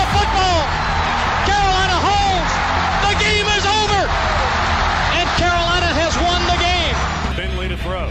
the football. Carolina holds. The game is over. And Carolina has won the game. Finley to throw.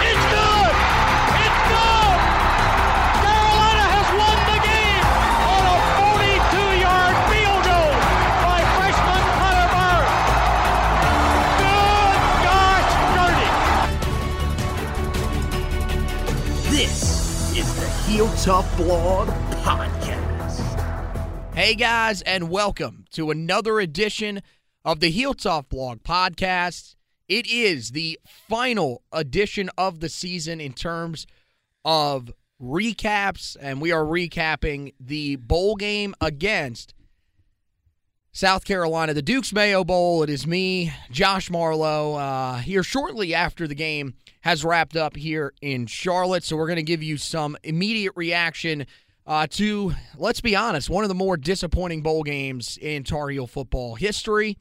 It's good! It's good! Carolina has won the game on a 42-yard field goal by freshman Connor Barth. Good gosh dirty! This is the Heel Tough Blog Podcast. Hey guys, and welcome to another edition of the Heel Tough Blog Podcast. It is the final edition of the season in terms of recaps, and we are recapping the bowl game against South Carolina, the Duke's Mayo Bowl. It is me, Josh Marlowe, here shortly after the game has wrapped up here in Charlotte, so we're going to give you some immediate reaction to, let's be honest, one of the more disappointing bowl games in Tar Heel football history.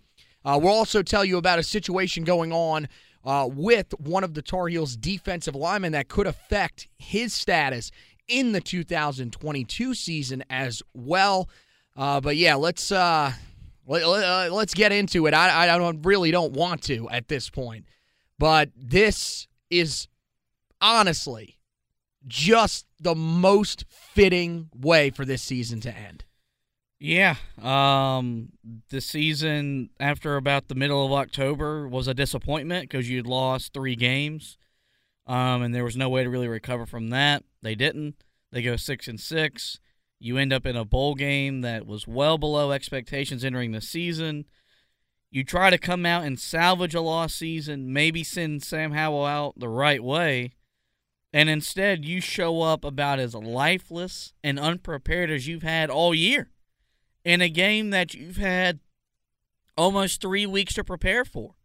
We'll also tell you about a situation going on with one of the Tar Heels' defensive linemen that could affect his status in the 2022 season as well. But yeah, let's get into it. I really don't want to at this point, but this is honestly just the most fitting way for this season to end. Yeah, the season after about the middle of October was a disappointment because you'd lost 3 games, and there was no way to really recover from that. They didn't. They go 6-6. You end up in a bowl game that was well below expectations entering the season. You try to come out and salvage a lost season, maybe send Sam Howell out the right way, and instead you show up about as lifeless and unprepared as you've had all year in a game that you've had almost 3 weeks to prepare for.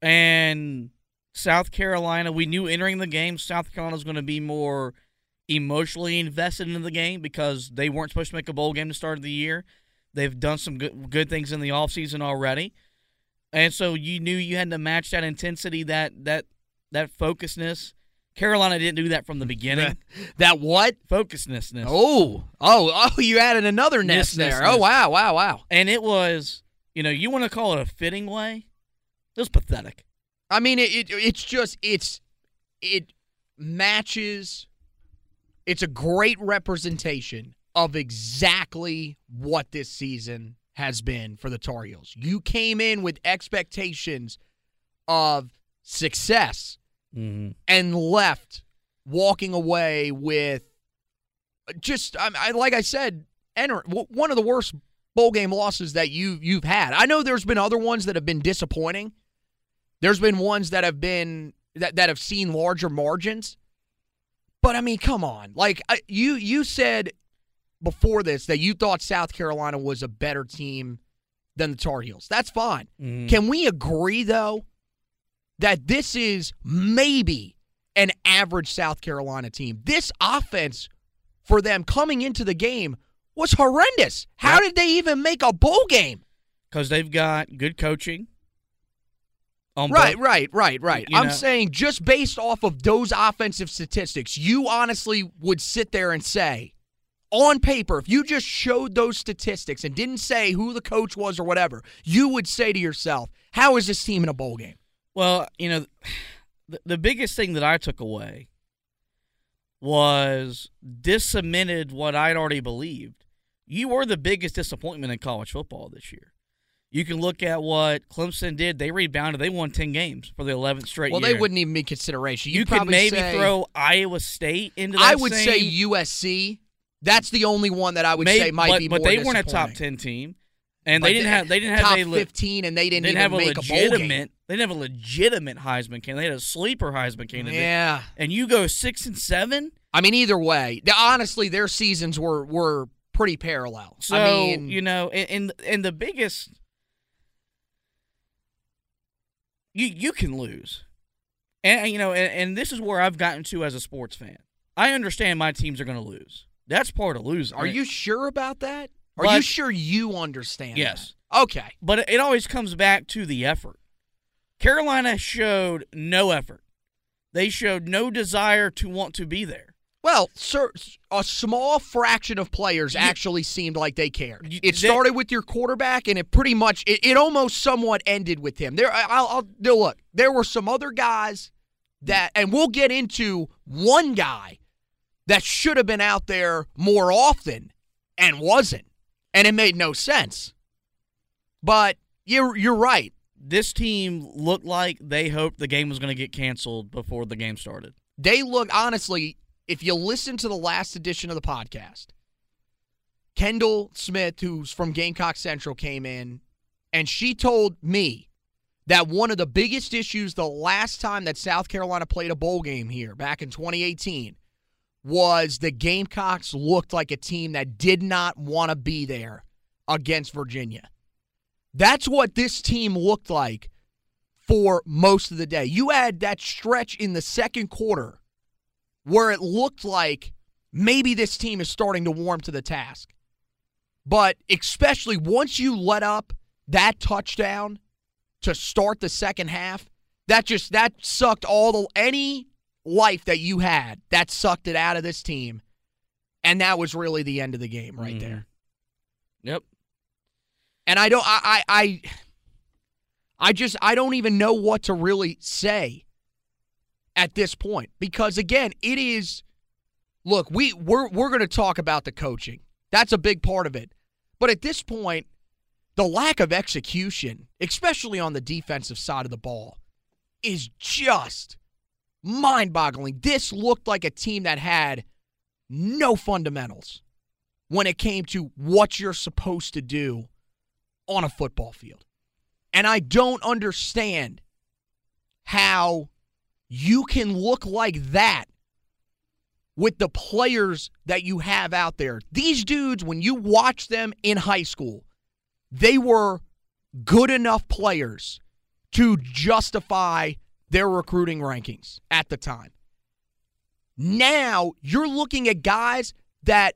And South Carolina, we knew entering the game, South Carolina was going to be more emotionally invested in the game because they weren't supposed to make a bowl game to start of the year. They've done some good things in the offseason already. And so you knew you had to match that intensity, that focusedness. Carolina didn't do that from the beginning. That what? Focusedness. Oh, you added another nest there. Oh, wow. And it was, you want to call it a fitting way? It was pathetic. I mean, it matches, it's a great representation of exactly what this season has been for the Tar Heels. You came in with expectations of success, mm-hmm, and left walking away with just, like I said, one of the worst bowl game losses that you've had. I know there's been other ones that have been disappointing. There's been ones that have been that have seen larger margins. But I mean, come on! Like you said before this that you thought South Carolina was a better team than the Tar Heels. That's fine. Mm-hmm. Can we agree though that this is maybe an average South Carolina team? This offense for them coming into the game was horrendous. How did they even make a bowl game? because they've got good coaching. Right. You know? I'm saying just based off of those offensive statistics, you honestly would sit there and say, on paper, if you just showed those statistics and didn't say who the coach was or whatever, you would say to yourself, how is this team in a bowl game? Well, you know, the biggest thing that I took away was this cemented what I'd already believed. You were the biggest disappointment in college football this year. You can look at what Clemson did. They rebounded. They won 10 games for the 11th straight year. Well, they wouldn't even be consideration. You could maybe throw Iowa State into that. I would say USC. That's the only one that I would say might be more disappointing. But they weren't a top 10 team, and they didn't have a top 15, and they didn't even make a bowl game. They didn't have a legitimate Heisman candidate. They had a sleeper Heisman candidate. Yeah, and you go 6-7. I mean, either way, honestly, their seasons were pretty parallel. So I mean, you know, and the biggest. You can lose. And, you know, and this is where I've gotten to as a sports fan. I understand my teams are going to lose. That's part of losing. Are you sure about that? Are you sure you understand? Yes. That? Okay. But it always comes back to the effort. Carolina showed no effort. They showed no desire to want to be there. Well, sir, a small fraction of players actually seemed like they cared. It started with your quarterback, and it pretty much – it almost somewhat ended with him. Look, there were some other guys that – and we'll get into one guy that should have been out there more often and wasn't, and it made no sense. But you're right. This team looked like they hoped the game was going to get canceled before the game started. They looked – honestly – if you listen to the last edition of the podcast, Kendall Smith, who's from Gamecock Central, came in, and she told me that one of the biggest issues the last time that South Carolina played a bowl game here, back in 2018, was the Gamecocks looked like a team that did not want to be there against Virginia. That's what this team looked like for most of the day. You had that stretch in the second quarter where it looked like maybe this team is starting to warm to the task. But especially once you let up that touchdown to start the second half, that sucked any life that you had. That sucked it out of this team. And that was really the end of the game right there. Yep. And I don't even know what to really say at this point, because again, it is. Look, we're going to talk about the coaching. That's a big part of it, but at this point, the lack of execution, especially on the defensive side of the ball, is just mind-boggling. This looked like a team that had no fundamentals when it came to what you're supposed to do on a football field, and I don't understand how you can look like that with the players that you have out there. These dudes, when you watch them in high school, they were good enough players to justify their recruiting rankings at the time. Now you're looking at guys that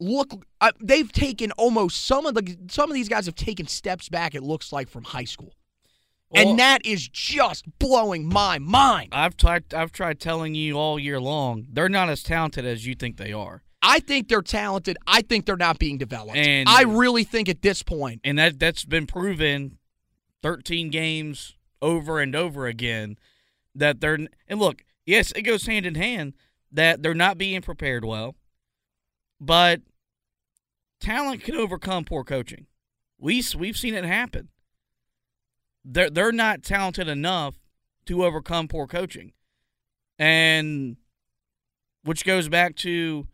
look – they've taken almost – some of these guys have taken steps back, it looks like, from high school. And well, that is just blowing my mind. I've tried telling you all year long, they're not as talented as you think they are. I think they're talented. I think they're not being developed. And I really think at this point. And that's been proven 13 games over and over again that they're – and look, yes, it goes hand in hand that they're not being prepared well, but talent can overcome poor coaching. We've seen it happen. They're not talented enough to overcome poor coaching, and which goes back to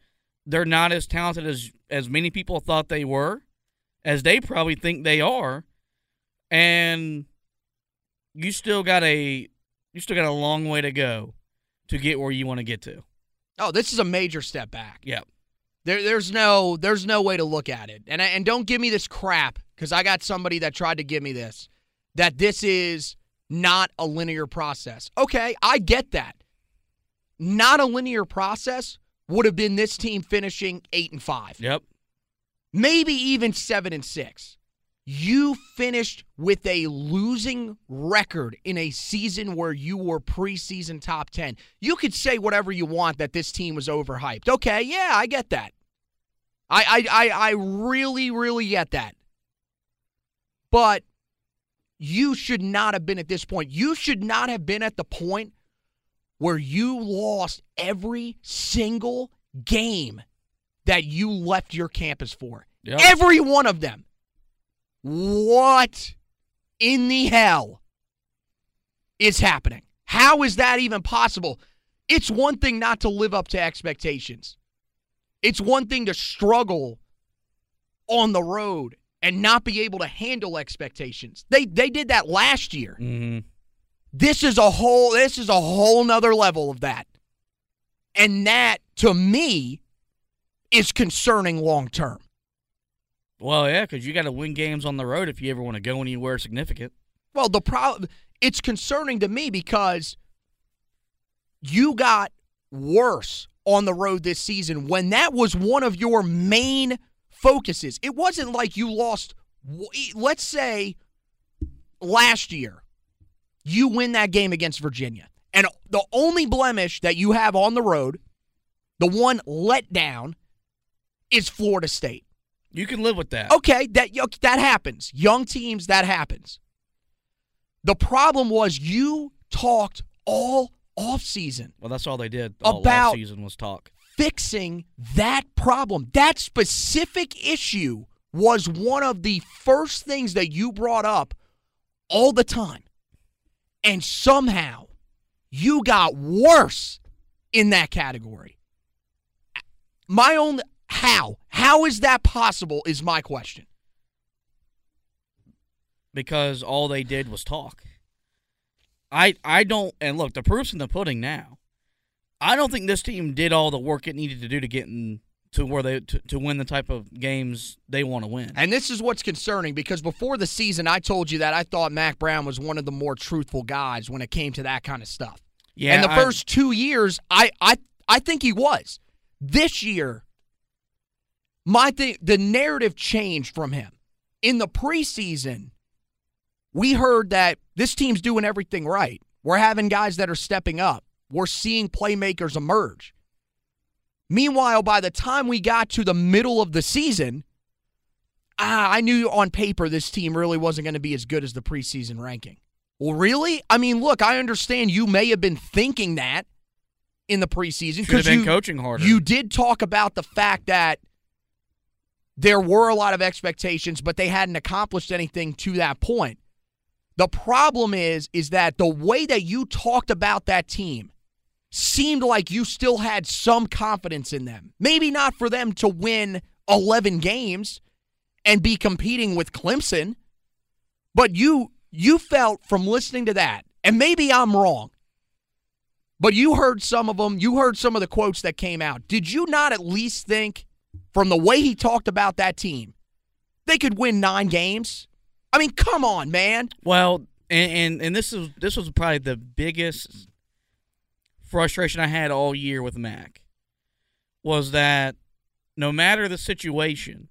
they're not as talented as many people thought they were, as they probably think they are, and you still got a long way to go to get where you want to get to. Oh, this is a major step back. Yeah, there's no way to look at it, and don't give me this crap because I got somebody that tried to give me this. That this is not a linear process. Okay, I get that. Not a linear process would have been this team finishing 8-5. Yep. Maybe even 7-6. You finished with a losing record in a season where you were preseason top 10. You could say whatever you want that this team was overhyped. Okay, yeah, I get that. I really, really get that. But you should not have been at this point. You should not have been at the point where you lost every single game that you left your campus for. Yep. Every one of them. What in the hell is happening? How is that even possible? It's one thing not to live up to expectations. It's one thing to struggle on the road and not be able to handle expectations. They did that last year. Mm-hmm. This is a whole nother level of that. And that, to me, is concerning long term. Well, yeah, because you got to win games on the road if you ever want to go anywhere significant. Well, the problem, it's concerning to me because you got worse on the road this season when that was one of your main focuses. It wasn't like you lost, let's say last year, you win that game against Virginia. And the only blemish that you have on the road, the one letdown, is Florida State. You can live with that. Okay, that happens. Young teams, that happens. The problem was you talked all offseason. Well, that's all they did all offseason was talk. Fixing that problem. That specific issue was one of the first things that you brought up all the time. And somehow you got worse in that category. My own... How? How is that possible is my question. Because all they did was talk. I don't, and look, the proof's in the pudding now. I don't think this team did all the work it needed to do to get in, to where they to win the type of games they want to win. And this is what's concerning, because before the season I told you that I thought Mack Brown was one of the more truthful guys when it came to that kind of stuff. Yeah. And the first 2 years, I think he was. This year, my thing, the narrative changed from him. In the preseason, we heard that this team's doing everything right. We're having guys that are stepping up. We're seeing playmakers emerge. Meanwhile, by the time we got to the middle of the season, I knew on paper this team really wasn't going to be as good as the preseason ranking. Well, really? I mean, look, I understand you may have been thinking that in the preseason. Could have been coaching harder. You did talk about the fact that there were a lot of expectations, but they hadn't accomplished anything to that point. The problem is that the way that you talked about that team seemed like you still had some confidence in them. Maybe not for them to win 11 games and be competing with Clemson, but you felt from listening to that, and maybe I'm wrong, but you heard some of them, you heard some of the quotes that came out. Did you not at least think, from the way he talked about that team, they could win 9 games? I mean, come on, man. Well, and this was probably the biggest frustration I had all year with Mack, was that no matter the situation,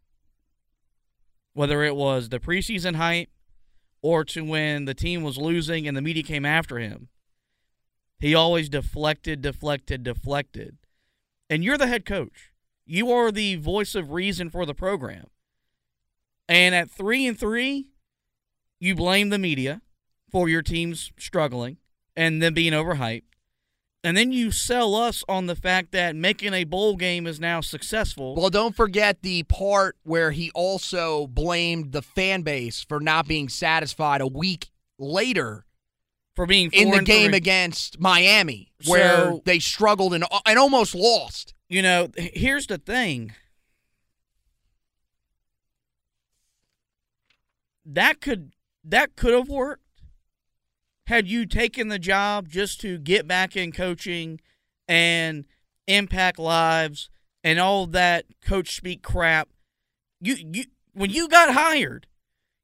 whether it was the preseason hype or to when the team was losing and the media came after him, he always deflected. And you're the head coach. You are the voice of reason for the program. And at 3-3, you blame the media for your team's struggling and them being overhyped. And then you sell us on the fact that making a bowl game is now successful. Well, don't forget the part where he also blamed the fan base for not being satisfied a week later for being in the game against Miami, where they struggled and almost lost. You know, here's the thing. That could have worked had you taken the job just to get back in coaching and impact lives and all that coach speak crap. You when you got hired,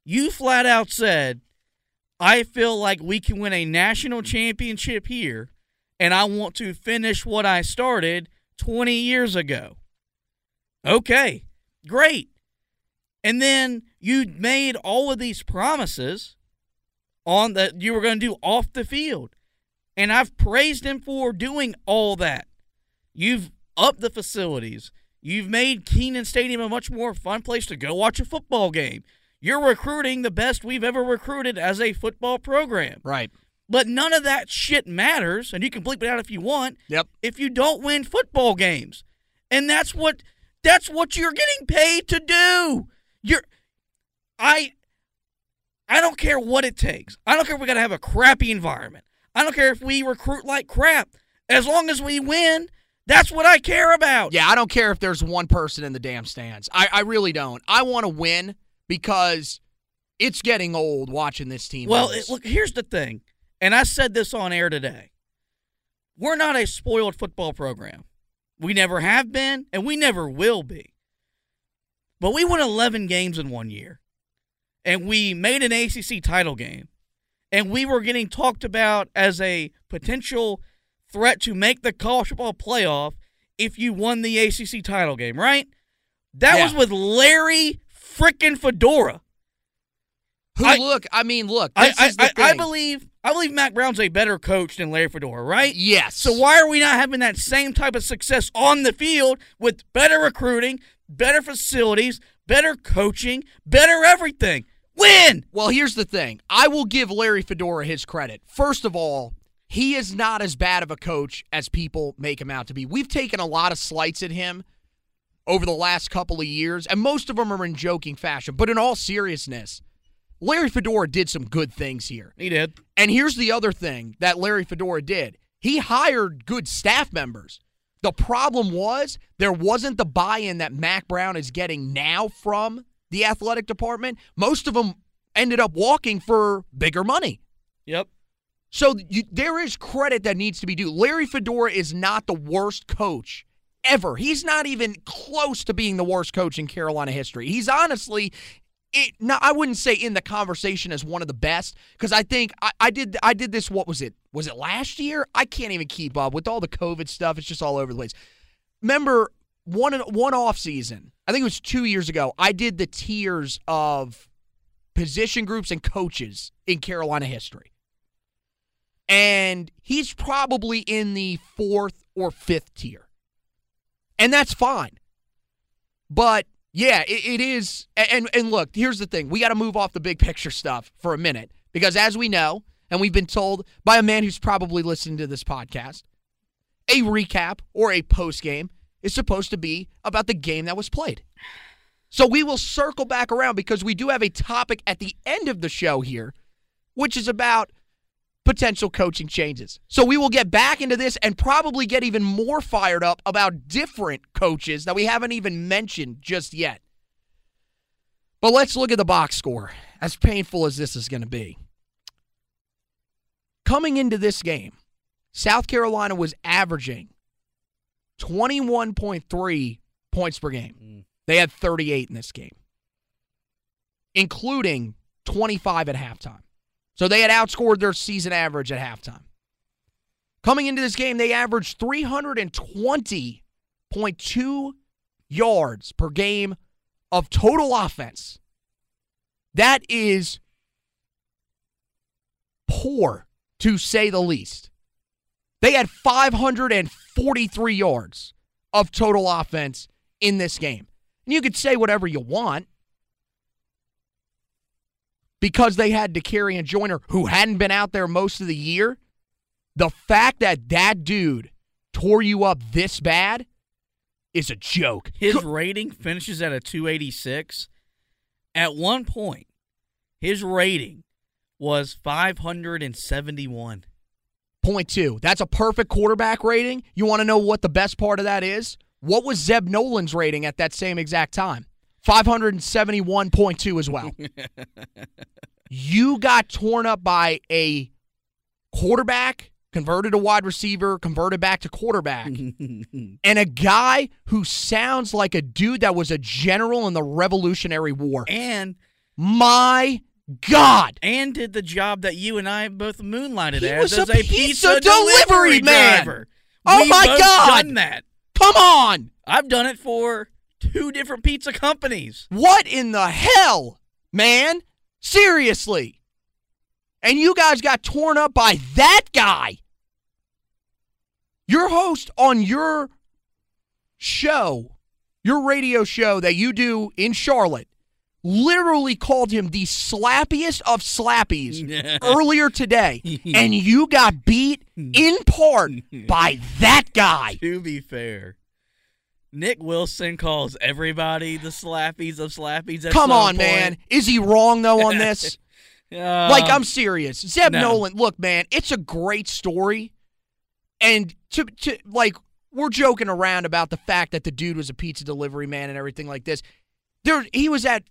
you flat out said, "I feel like we can win a national championship here, and I want to finish what I started 20 years ago. Okay, great. And then You made all of these promises on that you were going to do off the field. And I've praised him for doing all that. You've upped the facilities. You've made Kenan Stadium a much more fun place to go watch a football game. You're recruiting the best we've ever recruited as a football program. Right. But none of that shit matters, and you can bleep it out if you want, yep, if you don't win football games. And that's what you're getting paid to do. I don't care what it takes. I don't care if we got to have a crappy environment. I don't care if we recruit like crap. As long as we win, that's what I care about. Yeah, I don't care if there's one person in the damn stands. I really don't. I want to win because it's getting old watching this team. Well, look, here's the thing, and I said this on air today. We're not a spoiled football program. We never have been, and we never will be. But we won 11 games in one year, and we made an ACC title game, and we were getting talked about as a potential threat to make the college football playoff if you won the ACC title game, right? That was with Larry frickin' Fedora. I believe Mack Brown's a better coach than Larry Fedora, right? Yes. So why are we not having that same type of success on the field with better recruiting, better facilities, better coaching, better everything? Win! Well, here's the thing. I will give Larry Fedora his credit. First of all, he is not as bad of a coach as people make him out to be. We've taken a lot of slights at him over the last couple of years, and most of them are in joking fashion. But in all seriousness, Larry Fedora did some good things here. He did. And here's the other thing that Larry Fedora did. He hired good staff members. The problem was there wasn't the buy-in that Mack Brown is getting now from the athletic department. Most of them ended up walking for bigger money. Yep. So there is credit that needs to be due. Larry Fedora is not the worst coach ever. He's not even close to being the worst coach in Carolina history. He's honestly, I wouldn't say in the conversation as one of the best, because I think I did this, what was it? Was it last year? I can't even keep up with all the COVID stuff. It's just all over the place. Remember, one off season, I think it was 2 years ago, I did the tiers of position groups and coaches in Carolina history. And he's probably in the fourth or fifth tier. And that's fine. But, yeah, it is. And look, here's the thing. We got to move off the big picture stuff for a minute. Because as we know, and we've been told by a man who's probably listening to this podcast, a recap or a postgame is supposed to be about the game that was played. So we will circle back around because we do have a topic at the end of the show here, which is about potential coaching changes. So we will get back into this and probably get even more fired up about different coaches that we haven't even mentioned just yet. But let's look at the box score, as painful as this is going to be. Coming into this game, South Carolina was averaging 21.3 points per game. They had 38 in this game, including 25 at halftime. So they had outscored their season average at halftime. Coming into this game, they averaged 320.2 yards per game of total offense. That is poor, to say the least. They had 543 yards of total offense in this game. And you could say whatever you want, because they had De'Carrion Joyner, who hadn't been out there most of the year. The fact that that dude tore you up this bad is a joke. His rating finishes at a 286. At one point, his rating was 571.2. That's a perfect quarterback rating. You want to know what the best part of that is? What was Zeb Nolan's rating at that same exact time? 571.2 as well. You got torn up by a quarterback, converted to wide receiver, converted back to quarterback, and a guy who sounds like a dude that was a general in the Revolutionary War. And my God. And did the job that you and I both moonlighted he as. He was a pizza delivery man. Driver. Oh, my God. We've both done that. Come on. I've done it for two different pizza companies. What in the hell man. Seriously. And you guys got torn up by that guy. Your host on your show, your radio show that you do in Charlotte, literally called him the slappiest of slappies earlier today. And you got beat in part by that guy. To be fair, Nick Wilson calls everybody the slappies of slappies. Come on, man. Is he wrong, though, on this? Like, I'm serious. Zeb Nolan, look, man, it's a great story. And to we're joking around about the fact that the dude was a pizza delivery man and everything like this. He was at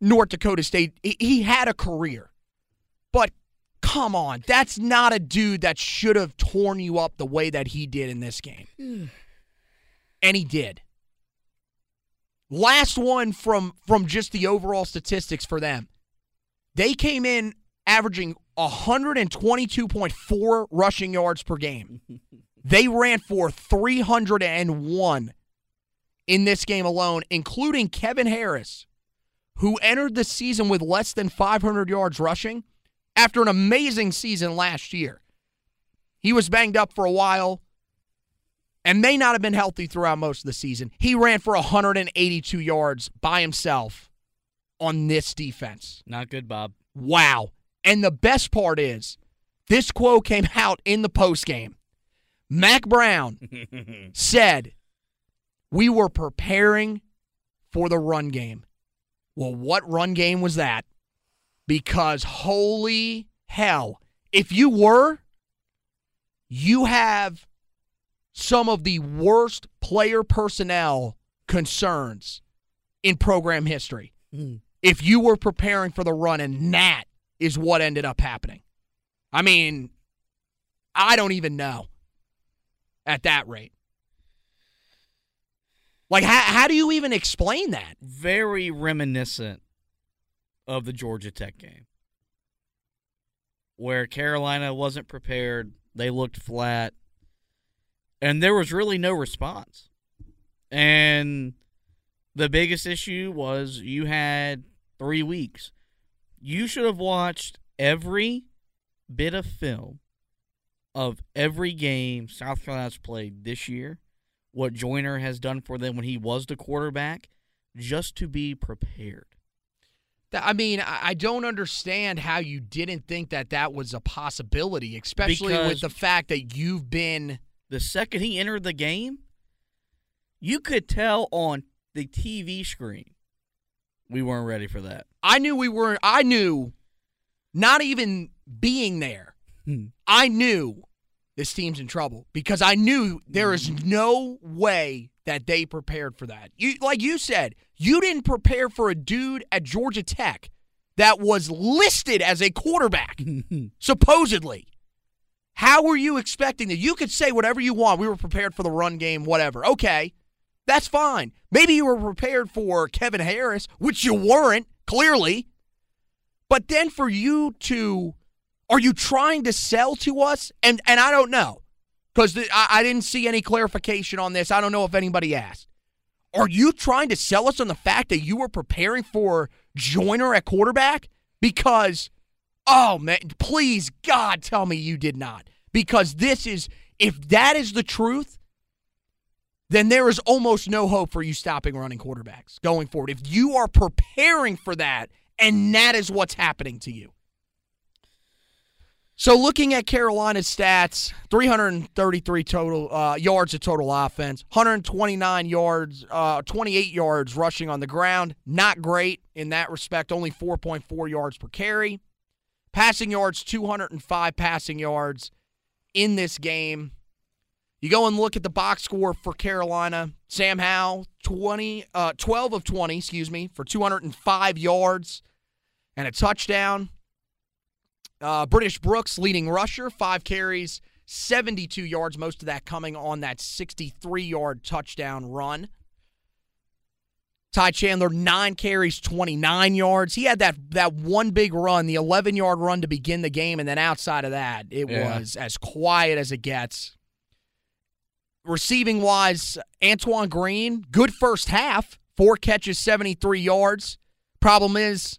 North Dakota State. He had a career. But come on, that's not a dude that should have torn you up the way that he did in this game. And he did. Last one from just the overall statistics for them. They came in averaging 122.4 rushing yards per game. They ran for 301 in this game alone, including Kevin Harris, who entered the season with less than 500 yards rushing after an amazing season last year. He was banged up for a while and may not have been healthy throughout most of the season. He ran for 182 yards by himself on this defense. Not good, Bob. Wow. And the best part is, this quote came out in the postgame. Mack Brown said, "We were preparing for the run game." Well, what run game was that? Because holy hell, if you were, you have some of the worst player personnel concerns in program history. If you were preparing for the run, and that is what ended up happening. I mean, I don't even know at that rate. Like, how do you even explain that? Very reminiscent of the Georgia Tech game, where Carolina wasn't prepared, they looked flat, and there was really no response. And the biggest issue was you had 3 weeks. You should have watched every bit of film of every game South Carolina's played this year, what Joyner has done for them when he was the quarterback, just to be prepared. I mean, I don't understand how you didn't think that that was a possibility, especially because with the fact that you've been... The second he entered the game, you could tell on the TV screen we weren't ready for that. I knew we weren't. I knew, not even being there, I knew this team's in trouble, because I knew there is no way that they prepared for that. Like you said, you didn't prepare for a dude at Georgia Tech that was listed as a quarterback, supposedly. How were you expecting that? You could say whatever you want. We were prepared for the run game, whatever. Okay. That's fine. Maybe you were prepared for Kevin Harris, which you weren't, clearly. But then for you to, are you trying to sell to us? And I don't know, because I didn't see any clarification on this. I don't know if anybody asked. Are you trying to sell us on the fact that you were preparing for Joyner at quarterback? Because, oh, man, please, God, tell me you did not. Because this is, if that is the truth, then there is almost no hope for you stopping running quarterbacks going forward. If you are preparing for that, and that is what's happening to you. So looking at Carolina's stats, 333 total yards of total offense, 129 yards, 28 yards rushing on the ground. Not great in that respect, only 4.4 yards per carry. Passing yards, 205 passing yards in this game. You go and look at the box score for Carolina. Sam Howell, 12 of 20, for 205 yards and a touchdown. British Brooks, leading rusher, 5 carries, 72 yards, most of that coming on that 63-yard touchdown run. Ty Chandler, 9 carries, 29 yards. He had that one big run, the 11-yard run to begin the game, and then outside of that, it was as quiet as it gets. Receiving-wise, Antoine Green, good first half, 4 catches, 73 yards. Problem is,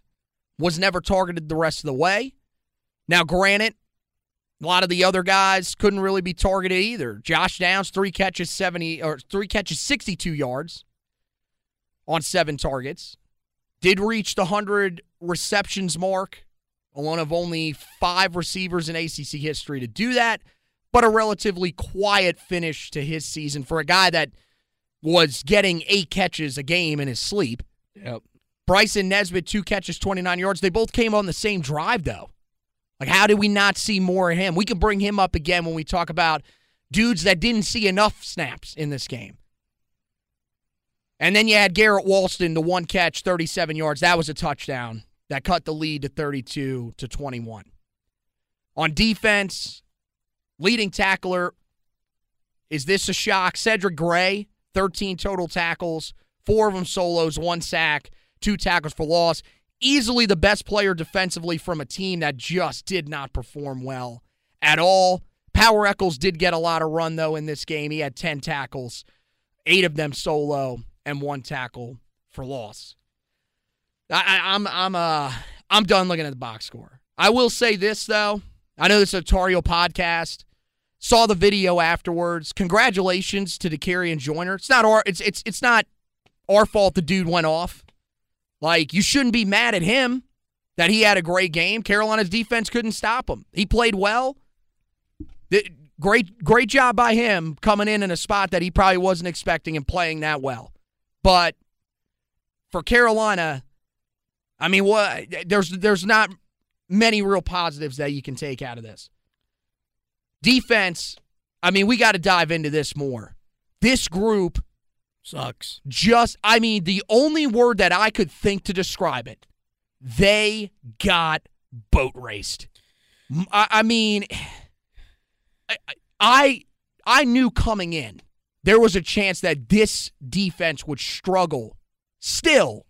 was never targeted the rest of the way. Now, granted, a lot of the other guys couldn't really be targeted either. Josh Downs, three catches, 62 yards on 7 targets. Did reach the 100 receptions mark, one of only 5 receivers in ACC history to do that, but a relatively quiet finish to his season for a guy that was getting 8 catches a game in his sleep. Yep. Bryson Nesbitt, 2 catches, 29 yards. They both came on the same drive, though. Like, how did we not see more of him? We could bring him up again when we talk about dudes that didn't see enough snaps in this game. And then you had Garrett Walston, the 1 catch, 37 yards. That was a touchdown that cut the lead to 32-21. On defense, leading tackler, is this a shock? Cedric Gray, 13 total tackles, 4 of them solos, 1 sack, 2 tackles for loss. Easily the best player defensively from a team that just did not perform well at all. Power Echols did get a lot of run, though, in this game. He had 10 tackles, 8 of them solo, and 1 tackle for loss. I'm done looking at the box score. I will say this, though. I know this is a Tar Heel podcast. Saw the video afterwards. Congratulations to De'Carrion Joyner. It's not our fault the dude went off. Like, you shouldn't be mad at him that he had a great game. Carolina's defense couldn't stop him. He played well. Great job by him coming in a spot that he probably wasn't expecting and playing that well. But for Carolina, I mean, what? There's not many real positives that you can take out of this. Defense, I mean, we got to dive into this more. This group sucks. The only word that I could think to describe it, they got boat raced. I knew coming in there was a chance that this defense would struggle still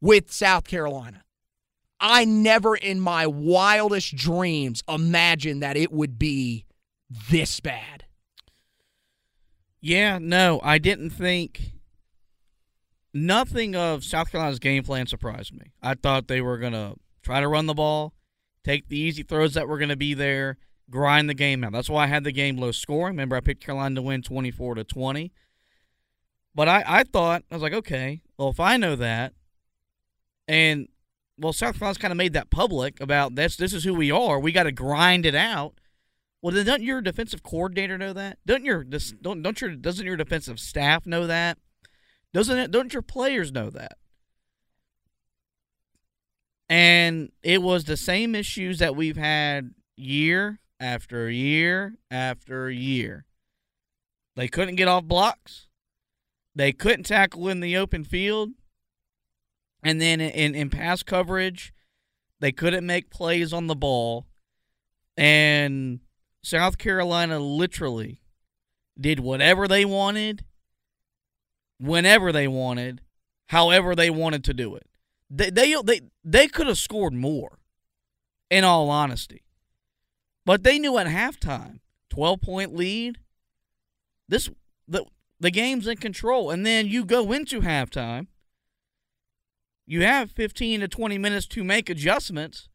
with South Carolina. I never in my wildest dreams imagined that it would be this bad. Yeah, no, I didn't think – nothing of South Carolina's game plan surprised me. I thought they were going to try to run the ball, take the easy throws that were going to be there, grind the game out. That's why I had the game low scoring. Remember, I picked Carolina to win 24-20. But I thought – I was like, okay, well, if I know that and – well, South Carolina's kind of made that public about this is who we are. We got to grind it out. Well, then doesn't your defensive coordinator know that? Doesn't your defensive staff know that? Don't your players know that? And it was the same issues that we've had year after year after year. They couldn't get off blocks. They couldn't tackle in the open field. And then in pass coverage, they couldn't make plays on the ball. And South Carolina literally did whatever they wanted, whenever they wanted, however they wanted to do it. They could have scored more, in all honesty. But they knew at halftime, 12-point lead, the game's in control. And then you go into halftime. You have 15 to 20 minutes to make adjustments,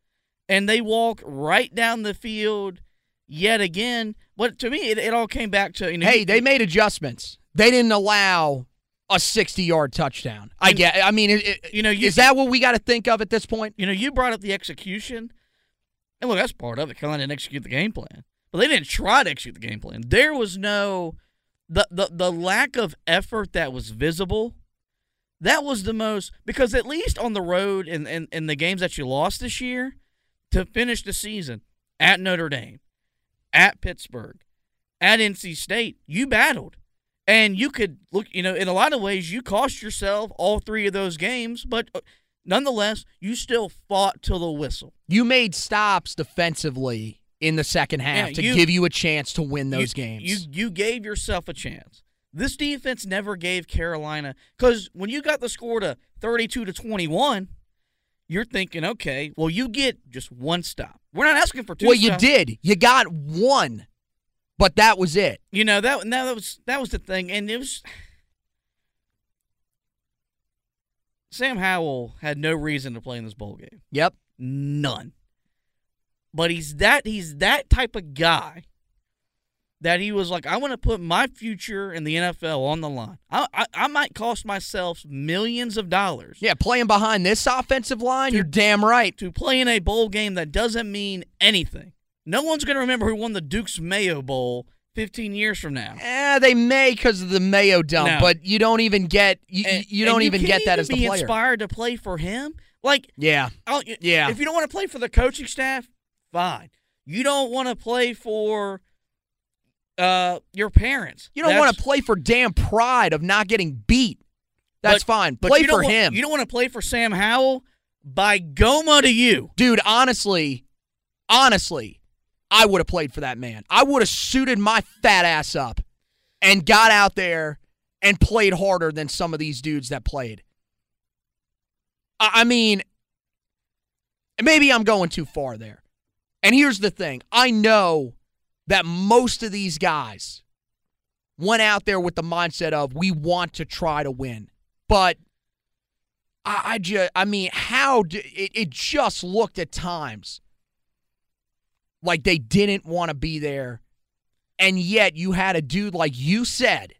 and they walk right down the field yet again. But to me, it all came back to, they made adjustments. They didn't allow a 60-yard touchdown. Is that what we got to think of at this point? You brought up the execution, and look, that's part of it. Carolina didn't execute the game plan, but they didn't try to execute the game plan. There was no the lack of effort that was visible. That was the most – because at least on the road in the games that you lost this year, to finish the season at Notre Dame, at Pittsburgh, at NC State, you battled. And you could – look, in a lot of ways, you cost yourself all 3 of those games, but nonetheless, you still fought till the whistle. You made stops defensively in the second half to give you a chance to win those games. You gave yourself a chance. This defense never gave Carolina, because when you got the score to 32-21, you're thinking, okay, well, you get just 1 stop. We're not asking for 2 stops. Well, you did. You got 1, but that was it. That was the thing, and it was Sam Howell had no reason to play in this bowl game. Yep. None. But he's that type of guy that he was like, I want to put my future in the NFL on the line. I might cost myself millions of dollars. Yeah, playing behind this offensive line, you're damn right. To play in a bowl game that doesn't mean anything. No one's going to remember who won the Duke's Mayo Bowl 15 years from now. They may because of the Mayo dump, but you don't even get that as the player. You can't be inspired to play for him. Like, yeah. If you don't want to play for the coaching staff, fine. You don't want to play for your parents. You don't want to play for damn pride of not getting beat. That's fine. But play for him. You don't want to play for Sam Howell? By Goma to you. Dude, honestly, I would have played for that man. I would have suited my fat ass up and got out there and played harder than some of these dudes that played. I mean, maybe I'm going too far there. And here's the thing. I know that most of these guys went out there with the mindset of, we want to try to win. But it just looked at times like they didn't want to be there. And yet you had a dude, like you said,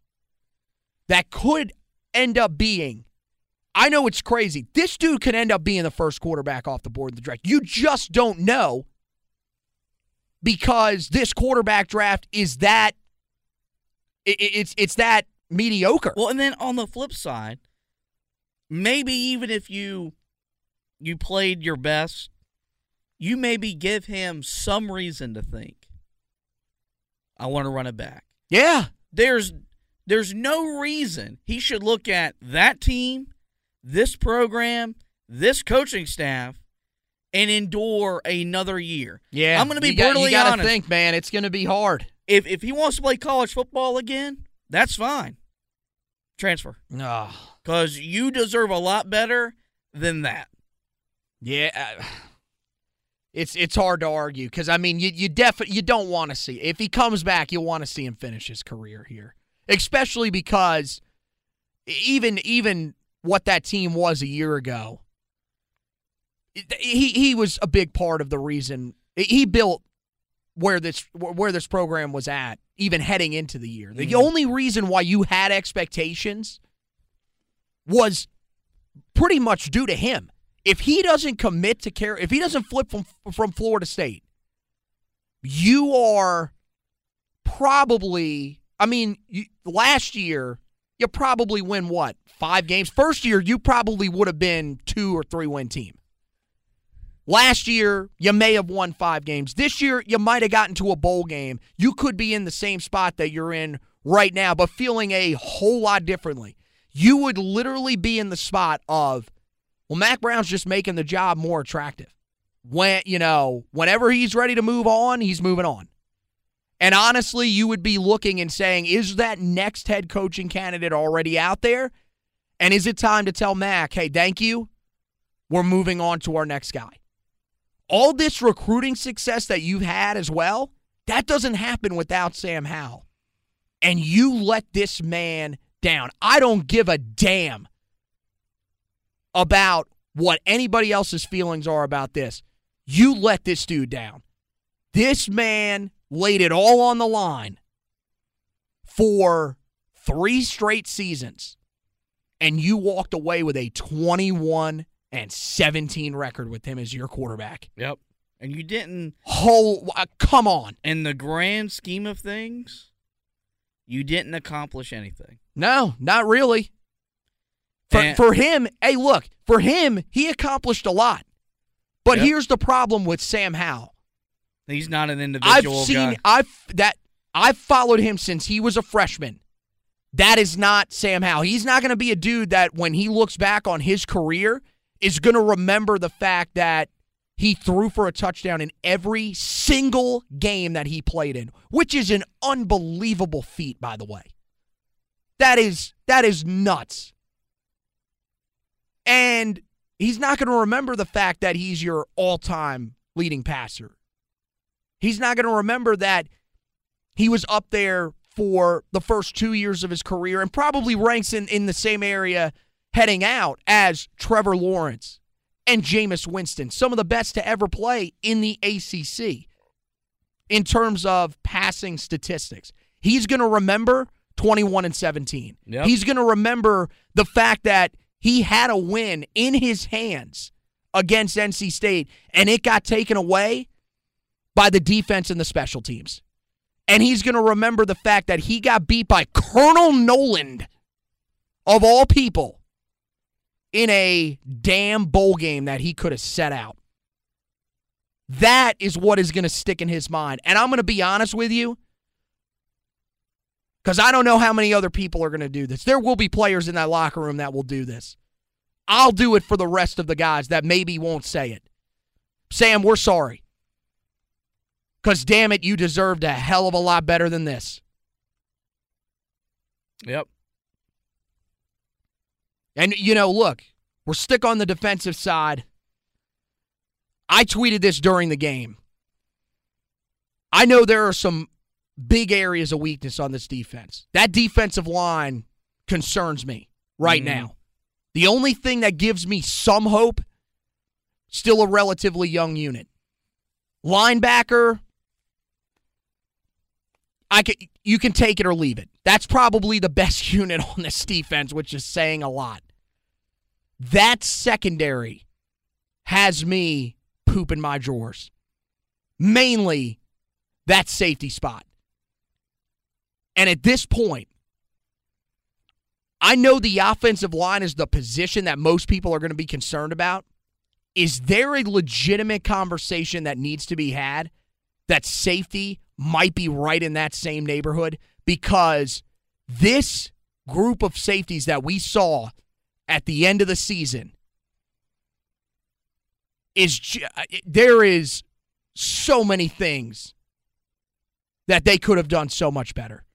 that could end up being, I know it's crazy, this dude could end up being the first quarterback off the board in the draft. You just don't know. Because this quarterback draft is that it's that mediocre. Well, and then on the flip side, maybe even if you played your best, you maybe give him some reason to think, I want to run it back. Yeah. There's no reason he should look at that team, this program, this coaching staff, and endure another year. Yeah, I'm going to be brutally honest. You got to think, man. It's going to be hard. If he wants to play college football again, that's fine. Transfer. No, because you deserve a lot better than that. Yeah, it's hard to argue because I mean you don't want to see if he comes back. You want to see him finish his career here, especially because even what that team was a year ago. He was a big part of the reason he built where this program was at, even heading into the year. The only reason why you had expectations was pretty much due to him. If he doesn't commit to care, if he doesn't flip from Florida State, you are probably. I mean, last year you probably win what, 5 games. First year you probably would have been 2 or 3 win team. Last year, you may have won 5 games. This year, you might have gotten to a bowl game. You could be in the same spot that you're in right now, but feeling a whole lot differently. You would literally be in the spot of, well, Mack Brown's just making the job more attractive. Whenever he's ready to move on, he's moving on. And honestly, you would be looking and saying, is that next head coaching candidate already out there? And is it time to tell Mack, hey, thank you, we're moving on to our next guy? All this recruiting success that you've had as well, that doesn't happen without Sam Howell. And you let this man down. I don't give a damn about what anybody else's feelings are about this. You let this dude down. This man laid it all on the line for 3 straight seasons, and you walked away with a 21-17 record with him as your quarterback. Yep. And you didn't... come on. In the grand scheme of things, you didn't accomplish anything. No, not really. For him, hey, look, for him, he accomplished a lot. But here's the problem with Sam Howell. He's not an individual guy. I've followed him since he was a freshman. That is not Sam Howell. He's not going to be a dude that when he looks back on his career... is going to remember the fact that he threw for a touchdown in every single game that he played in, which is an unbelievable feat, by the way. That is nuts. And he's not going to remember the fact that he's your all-time leading passer. He's not going to remember that he was up there for the first 2 years of his career and probably ranks in the same area heading out as Trevor Lawrence and Jameis Winston, some of the best to ever play in the ACC in terms of passing statistics. He's going to remember 21-17. Yep. He's going to remember the fact that he had a win in his hands against NC State, and it got taken away by the defense and the special teams. And he's going to remember the fact that he got beat by Colonel Noland, of all people, in a damn bowl game that he could have set out. That is what is going to stick in his mind. And I'm going to be honest with you, because I don't know how many other people are going to do this. There will be players in that locker room that will do this. I'll do it for the rest of the guys that maybe won't say it. Sam, we're sorry. Because, damn it, you deserved a hell of a lot better than this. Yep. And, you know, look, we're stick on the defensive side. I tweeted this during the game. I know there are some big areas of weakness on this defense. That defensive line concerns me right now. The only thing that gives me some hope, still a relatively young unit. Linebacker, you can take it or leave it. That's probably the best unit on this defense, which is saying a lot. That secondary has me pooping my drawers. Mainly that safety spot. And at this point, I know the offensive line is the position that most people are going to be concerned about. Is there a legitimate conversation that needs to be had that safety might be right in that same neighborhood? Because this group of safeties that we saw at the end of the season there is so many things that they could have done so much better.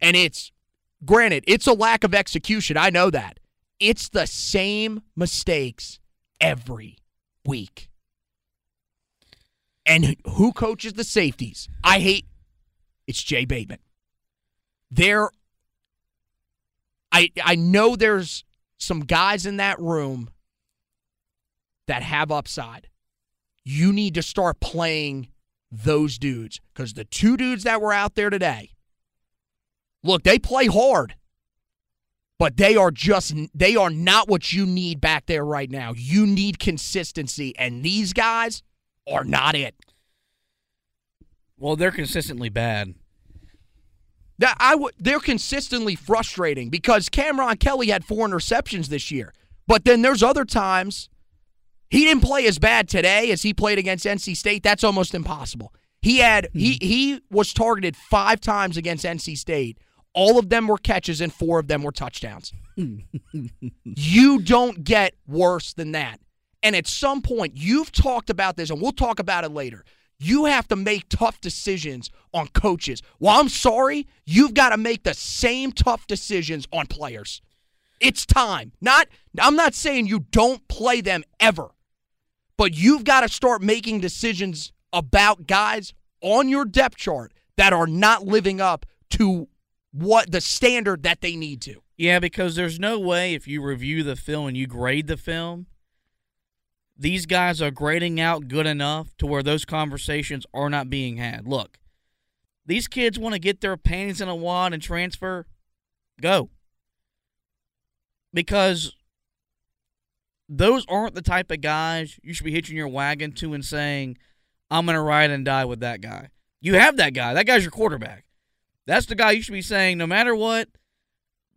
And it's a lack of execution. I know that. It's the same mistakes every week. And who coaches the safeties? It's Jay Bateman. I know there's some guys in that room that have upside. You need to start playing those dudes, because the two dudes that were out there today, look, they play hard, but they are not what you need back there right now. You need consistency, and these guys are not it. Well, they're consistently bad. They're consistently frustrating, because Cameron Kelly had 4 interceptions this year. But then there's other times he didn't play as bad today as he played against NC State. That's almost impossible. He was targeted 5 times against NC State. All of them were catches and 4 of them were touchdowns. You don't get worse than that. And at some point, you've talked about this, and we'll talk about it later. You have to make tough decisions on coaches. Well, I'm sorry, you've got to make the same tough decisions on players. It's time. I'm not saying you don't play them ever, but you've got to start making decisions about guys on your depth chart that are not living up to what the standard that they need to. Yeah, because there's no way, if you review the film and you grade the film, these guys are grading out good enough to where those conversations are not being had. Look, these kids want to get their panties in a wad and transfer. Go. Because those aren't the type of guys you should be hitching your wagon to and saying, I'm going to ride and die with that guy. You have that guy. That guy's your quarterback. That's the guy you should be saying, no matter what,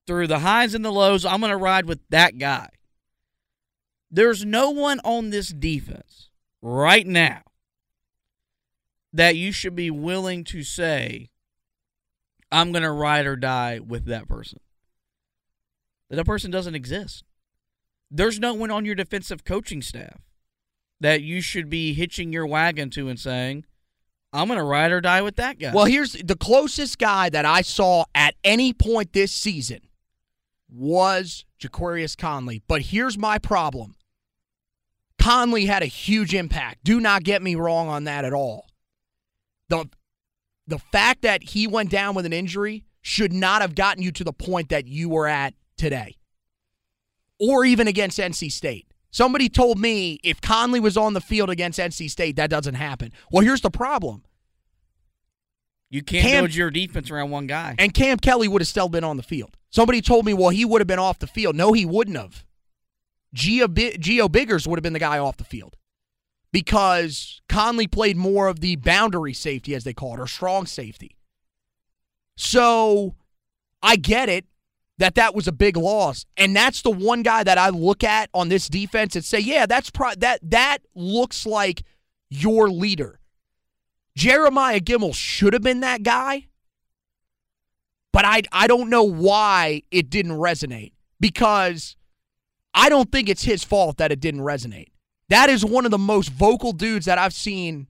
through the highs and the lows, I'm going to ride with that guy. There's no one on this defense right now that you should be willing to say, I'm going to ride or die with that person. That person doesn't exist. There's no one on your defensive coaching staff that you should be hitching your wagon to and saying, I'm going to ride or die with that guy. Well, here's the closest guy that I saw at any point this season was Jaquarius Conley. But here's my problem. Conley had a huge impact. Do not get me wrong on that at all. The fact that he went down with an injury should not have gotten you to the point that you were at today. or even against NC State. Somebody told me if Conley was on the field against NC State, that doesn't happen. Well, here's the problem. You can't build your defense around one guy. And Cam Kelly would have still been on the field. Somebody told me, well, he would have been off the field. No, he wouldn't have. Geo Biggers would have been the guy off the field because Conley played more of the boundary safety, as they call it, or strong safety. So I get it that was a big loss, and that's the one guy that I look at on this defense and say, yeah, that looks like your leader. Jeremiah Gimmel should have been that guy, but I don't know why it didn't resonate, because I don't think it's his fault that it didn't resonate. That is one of the most vocal dudes that I've seen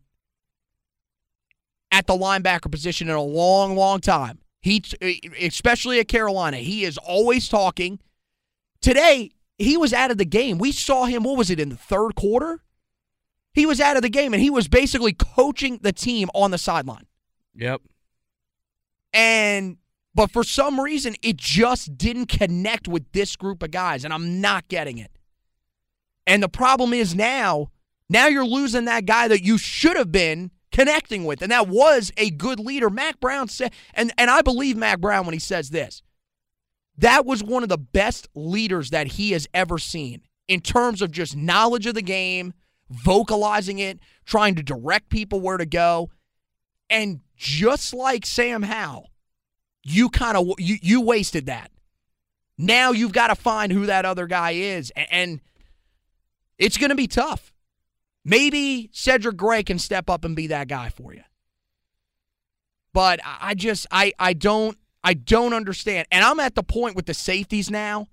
at the linebacker position in a long, long time. He, especially at Carolina, he is always talking. Today, he was out of the game. We saw him, what was it, in the third quarter? He was out of the game, and he was basically coaching the team on the sideline. Yep. But for some reason, it just didn't connect with this group of guys, and I'm not getting it. And the problem is now you're losing that guy that you should have been connecting with, and that was a good leader. Mack Brown said, and I believe Mack Brown when he says this, that was one of the best leaders that he has ever seen in terms of just knowledge of the game, vocalizing it, trying to direct people where to go. And just like Sam Howell, you wasted that. Now you've got to find who that other guy is, and it's going to be tough. Maybe Cedric Gray can step up and be that guy for you. But I don't understand. And I'm at the point with the safeties now.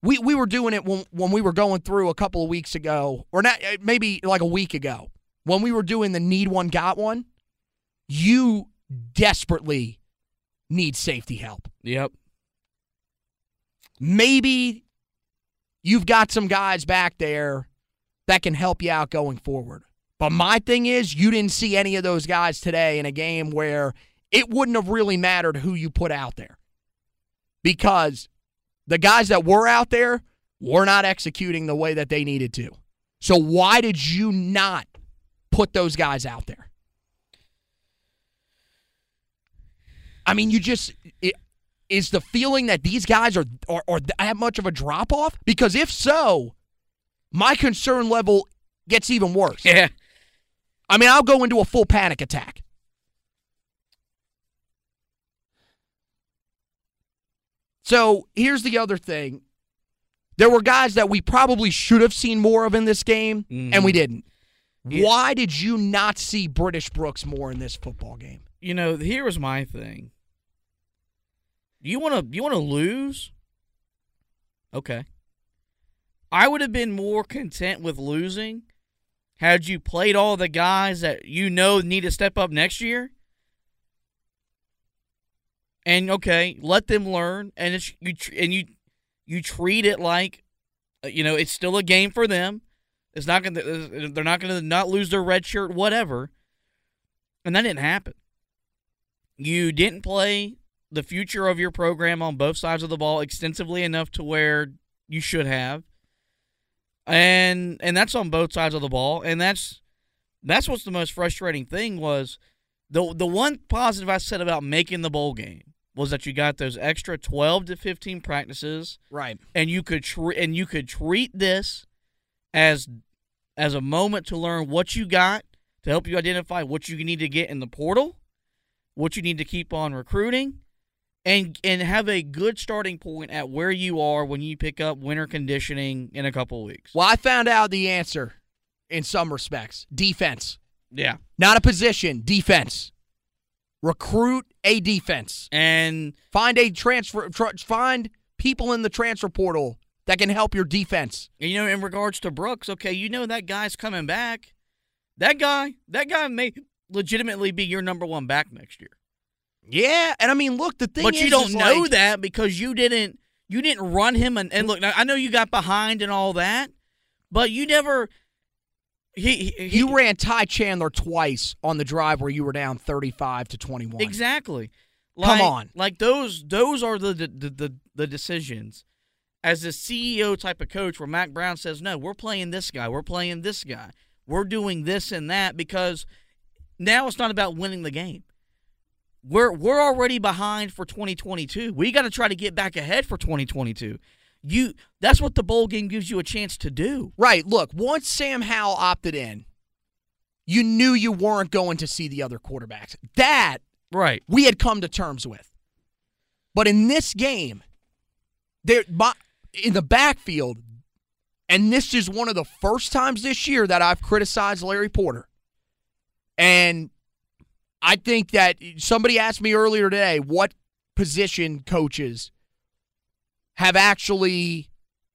We were doing it when we were going through a couple of weeks ago, or not, maybe like a week ago, when we were doing the need one, got one. You desperately need safety help. Yep. Maybe you've got some guys back there that can help you out going forward. But my thing is, you didn't see any of those guys today in a game where it wouldn't have really mattered who you put out there, because the guys that were out there were not executing the way that they needed to. So why did you not put those guys out there? I mean, is the feeling that these guys are that much of a drop-off? Because if so, my concern level gets even worse. Yeah. I mean, I'll go into a full panic attack. So here's the other thing. There were guys that we probably should have seen more of in this game, and we didn't. Yeah. Why did you not see British Brooks more in this football game? You know, here was my thing. You want to lose? Okay. I would have been more content with losing had you played all the guys that you know need to step up next year. And, okay, let them learn. And you treat it like, you know, it's still a game for them. It's not going to, they're not going to not lose their red shirt, whatever. And that didn't happen. You didn't play the future of your program on both sides of the ball extensively enough to where you should have. And that's on both sides of the ball, and that's what's the most frustrating thing was the one positive I said about making the bowl game was that you got those extra 12 to 15 practices, right? And you could treat this as a moment to learn what you got, to help you identify what you need to get in the portal, what you need to keep on recruiting, and have a good starting point at where you are when you pick up winter conditioning in a couple of weeks. Well, I found out the answer in some respects. Defense. Yeah. Not a position. Defense. Recruit a defense. And find a transfer. Find people in the transfer portal that can help your defense. You know, in regards to Brooks, okay, you know that guy's coming back. That guy may legitimately be your number one back next year. Yeah, and I mean, look, the thing is, but you don't know that because you didn't run him. And look, I know you got behind and all that, but you never. You ran Ty Chandler twice on the drive where you were down 35-21. Exactly. Come on, like those are the decisions, as a CEO type of coach where Mack Brown says, no, we're playing this guy, we're playing this guy, we're doing this and that, because now it's not about winning the game. We're already behind for 2022. We got to try to get back ahead for 2022. That's what the bowl game gives you a chance to do. Right. Look, once Sam Howell opted in, you knew you weren't going to see the other quarterbacks. That right. We had come to terms with. But in this game, in the backfield, and this is one of the first times this year that I've criticized Larry Porter. And I think that somebody asked me earlier today what position coaches have actually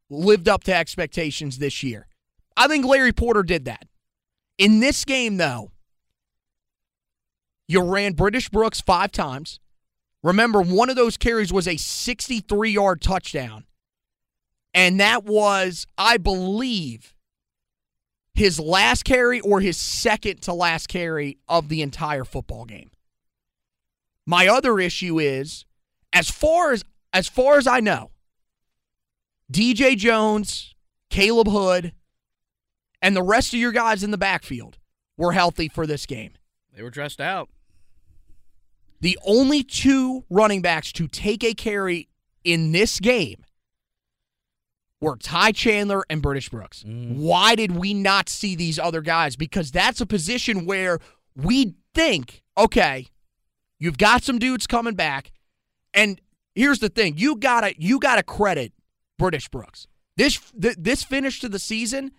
lived up to expectations this year. I think Larry Porter did that. In this game, though, you ran British Brooks 5 times. Remember, one of those carries was a 63-yard touchdown. And that was, I believe, his last carry or his second to last carry of the entire football game. My other issue is, as far as I know, DJ Jones, Caleb Hood, and the rest of your guys in the backfield were healthy for this game. They were dressed out. The only 2 running backs to take a carry in this game were Ty Chandler and British Brooks. Why did we not see these other guys? Because that's a position where we think, okay, you've got some dudes coming back, and here's the thing: you gotta credit British Brooks. This finish to the season,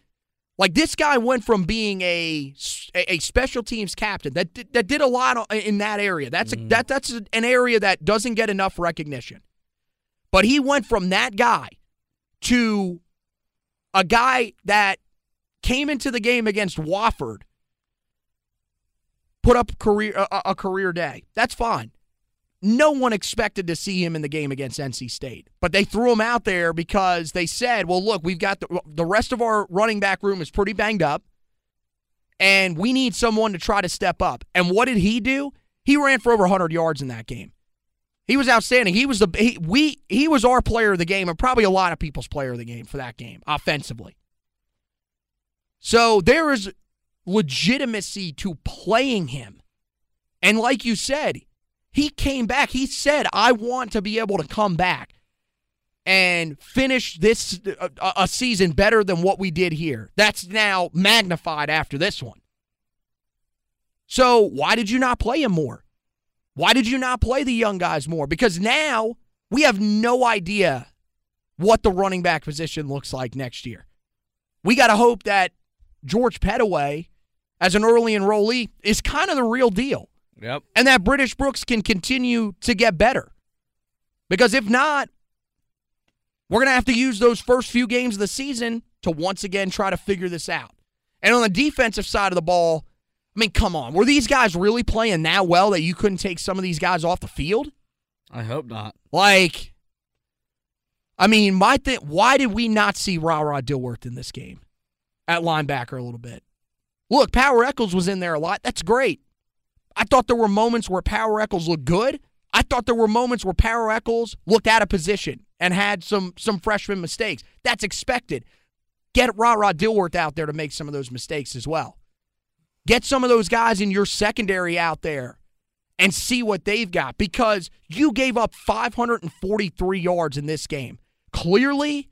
like, this guy went from being a special teams captain that did a lot in that area. That's an area that doesn't get enough recognition, but he went from that guy to a guy that came into the game against Wofford, put up a career day. That's fine. No one expected to see him in the game against NC State, but they threw him out there because they said, well, look, we've got the rest of our running back room is pretty banged up, and we need someone to try to step up. And what did he do? He ran for over 100 yards in that game. He was outstanding. He was our player of the game, and probably a lot of people's player of the game for that game, offensively. So there is legitimacy to playing him. And like you said, he came back. He said, I want to be able to come back and finish this a season better than what we did here. That's now magnified after this one. So why did you not play him more? Why did you not play the young guys more? Because now we have no idea what the running back position looks like next year. We got to hope that George Pettaway, as an early enrollee, is kind of the real deal. Yep. And that British Brooks can continue to get better. Because if not, we're going to have to use those first few games of the season to once again try to figure this out. And on the defensive side of the ball, I mean, come on. Were these guys really playing that well that you couldn't take some of these guys off the field? I hope not. Like, I mean, why did we not see Rah-Rah Dilworth in this game at linebacker a little bit? Look, Power Echols was in there a lot. That's great. I thought there were moments where Power Echols looked good. I thought there were moments where Power Echols looked out of position and had some freshman mistakes. That's expected. Get Rah-Rah Dilworth out there to make some of those mistakes as well. Get some of those guys in your secondary out there and see what they've got, because you gave up 543 yards in this game. Clearly,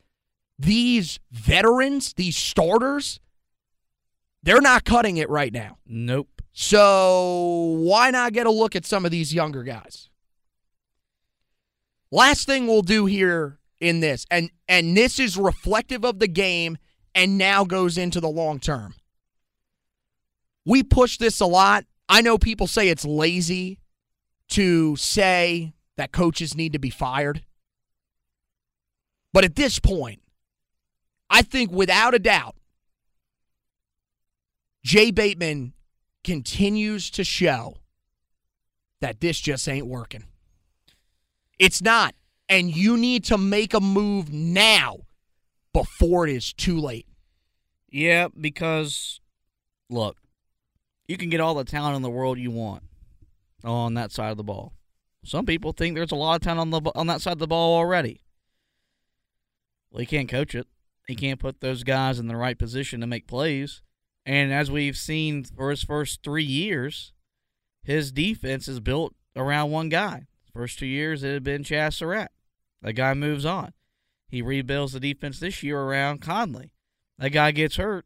these veterans, these starters, they're not cutting it right now. Nope. So why not get a look at some of these younger guys? Last thing we'll do here in this, and this is reflective of the game and now goes into the long term. We push this a lot. I know people say it's lazy to say that coaches need to be fired. But at this point, I think without a doubt, Jay Bateman continues to show that this just ain't working. It's not. And you need to make a move now before it is too late. Yeah, because, look, you can get all the talent in the world you want on that side of the ball. Some people think there's a lot of talent on that side of the ball already. Well, he can't coach it. He can't put those guys in the right position to make plays. And as we've seen for his first 3 years, his defense is built around one guy. First 2 years, it had been Chaz Surratt. That guy moves on. He rebuilds the defense this year around Conley. That guy gets hurt.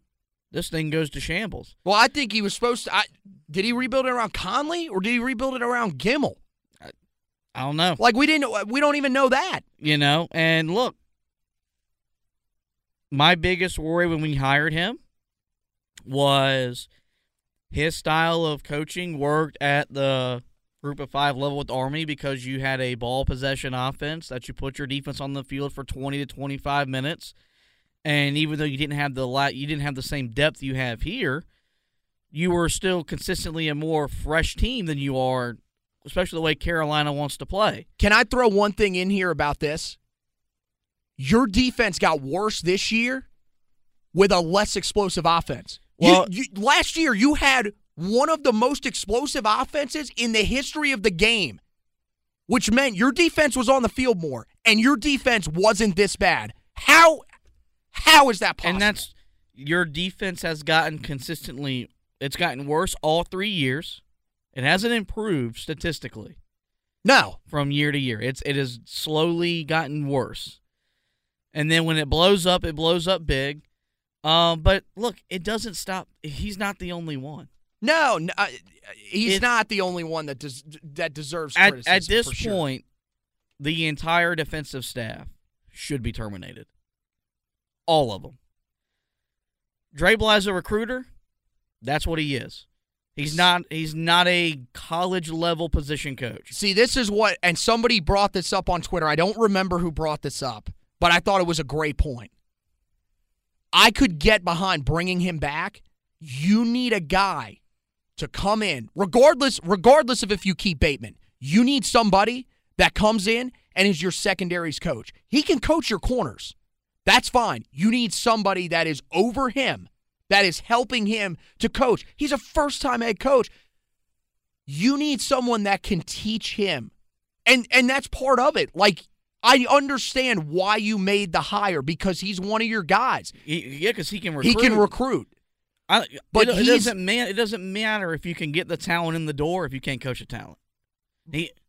This thing goes to shambles. Well, I think he was supposed to. Did he rebuild it around Conley or did he rebuild it around Gimmel? I don't know. Like, we don't even know that. You know, and look, my biggest worry when we hired him was his style of coaching worked at the group of five level with Army because you had a ball possession offense that you put your defense on the field for 20 to 25 minutes. And even though you didn't have the same depth you have here, you were still consistently a more fresh team than you are, especially the way Carolina wants to play. Can I throw one thing in here about this? Your defense got worse this year with a less explosive offense. Well, last year you had one of the most explosive offenses in the history of the game, which meant your defense was on the field more, and your defense wasn't this bad. How is that possible? And that's your defense has gotten consistently – it's gotten worse all 3 years. It hasn't improved statistically. No. From year to year. It has slowly gotten worse. And then when it blows up big. But, look, it doesn't stop. He's not the only one. No, he's not the only one that deserves criticism. At this point, the entire defensive staff should be terminated. All of them. Dre Bly's a recruiter. That's what he is. He's not a college-level position coach. See, this is what – and somebody brought this up on Twitter. I don't remember who brought this up, but I thought it was a great point. I could get behind bringing him back. You need a guy to come in, regardless of if you keep Bateman. You need somebody that comes in and is your secondaries coach. He can coach your corners. That's fine. You need somebody that is over him, that is helping him to coach. He's a first-time head coach. You need someone that can teach him. And that's part of it. Like, I understand why you made the hire, because he's one of your guys. Yeah, because he can recruit. He can recruit. It doesn't matter if you can get the talent in the door if you can't coach the talent.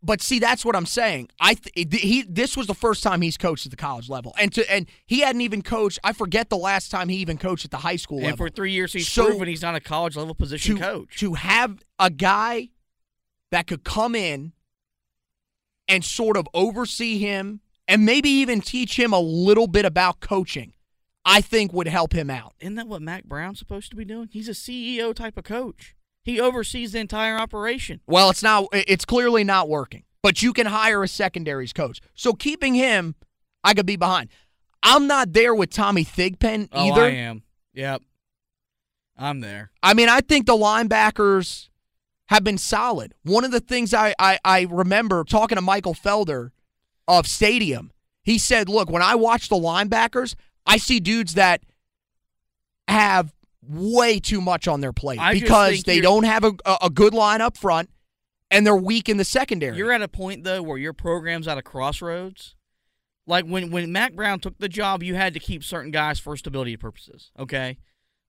But see, that's what I'm saying. This was the first time he's coached at the college level, and he hadn't even coached. I forget the last time he even coached at the high school level. And for 3 years, he's proven he's not a college level position coach. To have a guy that could come in and sort of oversee him, and maybe even teach him a little bit about coaching, I think would help him out. Isn't that what Mack Brown's supposed to be doing? He's a CEO type of coach. He oversees the entire operation. Well, it's clearly not working. But you can hire a secondaries coach. So keeping him, I could be behind. I'm not there with Tommy Thigpen either. Oh, I am. Yep. I'm there. I mean, I think the linebackers have been solid. One of the things I remember talking to Michael Felder of Stadium, he said, look, when I watch the linebackers, I see dudes that have way too much on their plate because they don't have a good line up front and they're weak in the secondary. You're at a point, though, where your program's at a crossroads. Like when Mack Brown took the job, you had to keep certain guys for stability purposes, okay?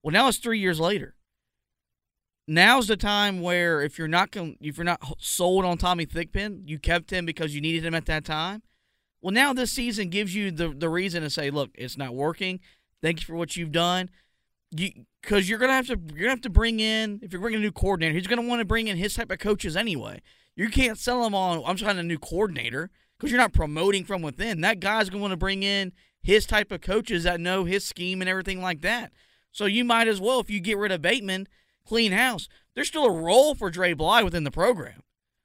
Well, now it's 3 years later. Now's the time where if you're not sold on Tommy Thigpen, you kept him because you needed him at that time. Well, now this season gives you the reason to say, look, it's not working. Thank you for what you've done. Because you're gonna have to bring in, if you're bringing a new coordinator, he's gonna want to bring in his type of coaches anyway. You can't sell him on, I'm trying a new coordinator, because you're not promoting from within. That guy's gonna want to bring in his type of coaches that know his scheme and everything like that. So you might as well, if you get rid of Bateman, clean house. There's still a role for Dre Bly within the program.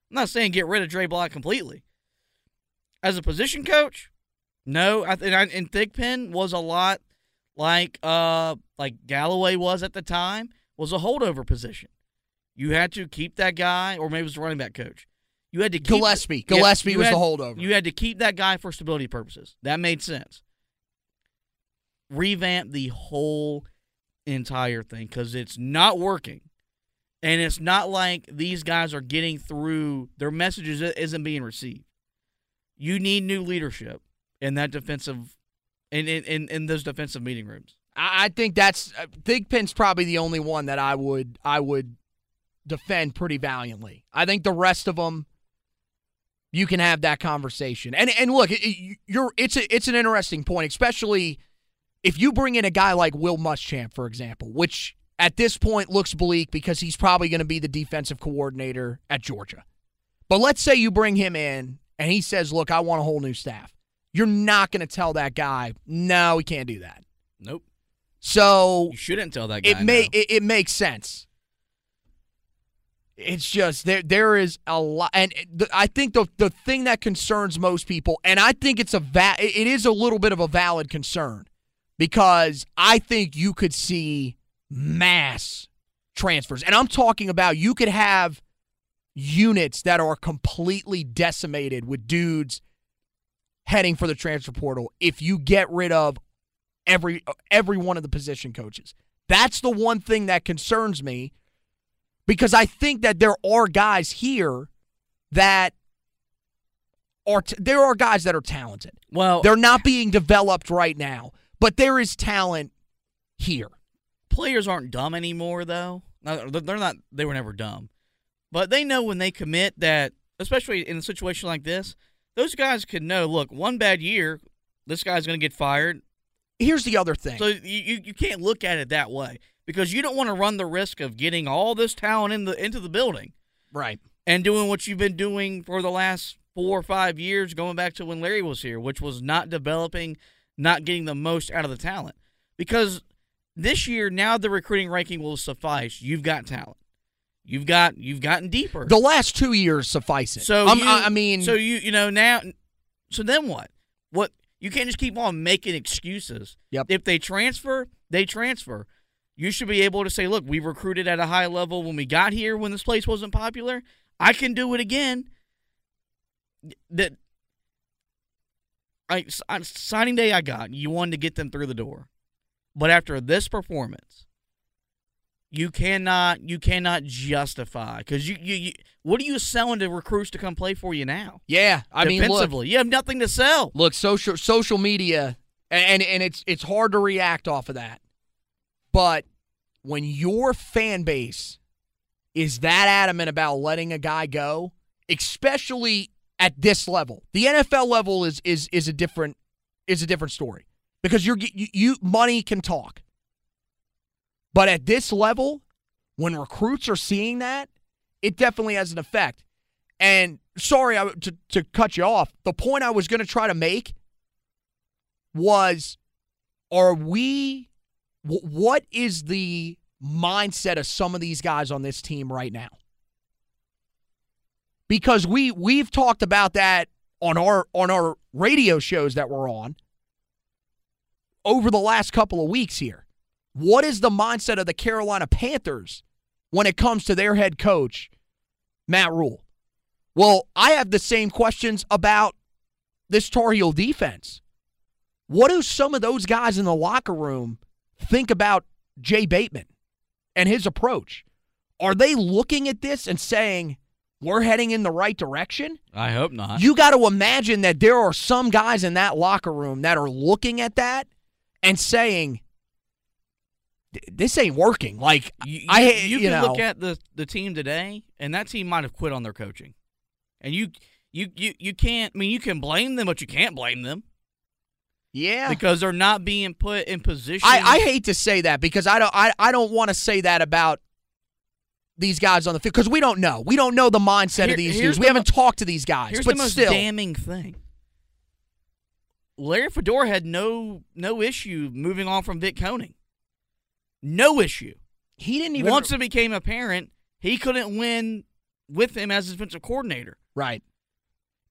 I'm not saying get rid of Dre Bly completely. As a position coach, no. And Thigpen was a lot. Like Galloway was at the time, was a holdover position. You had to keep that guy, or maybe it was the running back coach. You had to keep Gillespie. Gillespie was the holdover. You had to keep that guy for stability purposes. That made sense. Revamp the whole entire thing because it's not working. And it's not like these guys are getting through. Their messages isn't being received. You need new leadership in that defensive in those defensive meeting rooms. I think that's Thigpen's probably the only one that I would defend pretty valiantly. I think the rest of them, you can have that conversation. And look, it's an interesting point, especially if you bring in a guy like Will Muschamp, for example, which at this point looks bleak because he's probably going to be the defensive coordinator at Georgia. But let's say you bring him in and he says, look, I want a whole new staff. You're not going to tell that guy, no, we can't do that. Nope. So you shouldn't tell that guy. It makes sense. It's just there is a lot, and I think the thing that concerns most people, and I think it is a little bit of a valid concern, because I think you could see mass transfers, and I'm talking about you could have units that are completely decimated with dudes heading for the transfer portal if you get rid of every one of the position coaches. That's the one thing that concerns me, because I think that there are guys here that are talented. Well, they're not being developed right now, but there is talent here. Players aren't dumb anymore, though. No, they're not. They were never dumb, but they know when they commit that, especially in a situation like this, those guys could know. Look, one bad year, this guy's going to get fired. Here's the other thing. So you can't look at it that way, because you don't want to run the risk of getting all this talent into the building, right? And doing what you've been doing for the last 4 or 5 years, going back to when Larry was here, which was not developing, not getting the most out of the talent. Because this year, now the recruiting ranking will suffice. You've got talent. You've gotten deeper. The last 2 years suffice it. So now. So then what? What? You can't just keep on making excuses. Yep. If they transfer, they transfer. You should be able to say, look, we recruited at a high level when we got here, when this place wasn't popular. I can do it again. Signing day I got, you wanted to get them through the door. But after this performance, you cannot justify, because you what are you selling to recruits to come play for you now? Yeah, I mean, look, you have nothing to sell. Look, social media, and it's hard to react off of that. But when your fan base is that adamant about letting a guy go, especially at this level, the NFL level is a different story, because you money can talk. But at this level, when recruits are seeing that, it definitely has an effect. And sorry to cut you off, the point I was going to try to make was, what is the mindset of some of these guys on this team right now? Because we've talked about that on our radio shows that we're on over the last couple of weeks here. What is the mindset of the Carolina Panthers when it comes to their head coach, Matt Rhule? Well, I have the same questions about this Tar Heel defense. What do some of those guys in the locker room think about Jay Bateman and his approach? Are they looking at this and saying, we're heading in the right direction? I hope not. You got to imagine that there are some guys in that locker room that are looking at that and saying, this ain't working. Like, you can look at the team today, and that team might have quit on their coaching. And you can't. I mean, you can blame them, but you can't blame them. Yeah, because they're not being put in position. I hate to say that, because I don't want to say that about these guys on the field, because we don't know. We don't know the mindset of these dudes. We haven't talked to these guys. Here's the most damning thing. Larry Fedora had no issue moving on from Vic Koenig. No issue. He didn't even. Once it became apparent, he couldn't win with him as defensive coordinator. Right.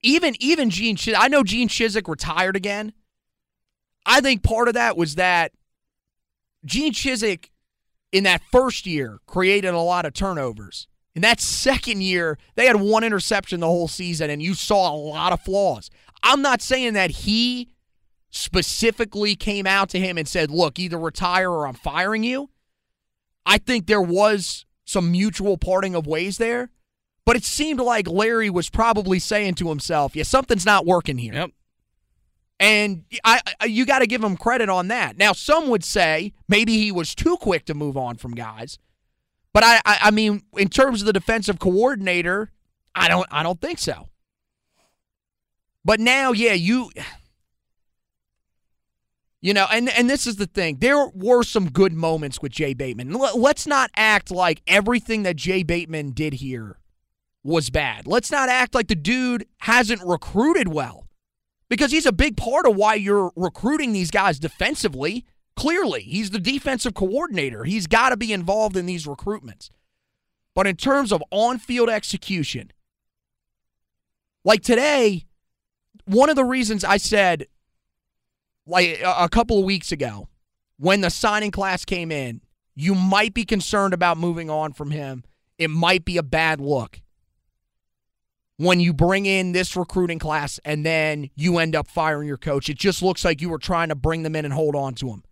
Even Gene Chizik. I know Gene Chizik retired again. I think part of that was that Gene Chizik, in that first year, created a lot of turnovers. In that second year, they had one interception the whole season, and you saw a lot of flaws. I'm not saying that he specifically came out to him and said, look, either retire or I'm firing you. I think there was some mutual parting of ways there, but it seemed like Larry was probably saying to himself, yeah, something's not working here. Yep. And you got to give him credit on that. Now, some would say maybe he was too quick to move on from guys, but I mean, in terms of the defensive coordinator, I don't think so. But now, yeah, you know, and this is the thing. There were some good moments with Jay Bateman. Let's not act like everything that Jay Bateman did here was bad. Let's not act like the dude hasn't recruited well. Because he's a big part of why you're recruiting these guys defensively. Clearly, he's the defensive coordinator. He's got to be involved in these recruitments. But in terms of on-field execution, like today, one of the reasons I said, like a couple of weeks ago, when the signing class came in, you might be concerned about moving on from him. It might be a bad look when you bring in this recruiting class and then you end up firing your coach. It just looks like you were trying to bring them in and hold on to them.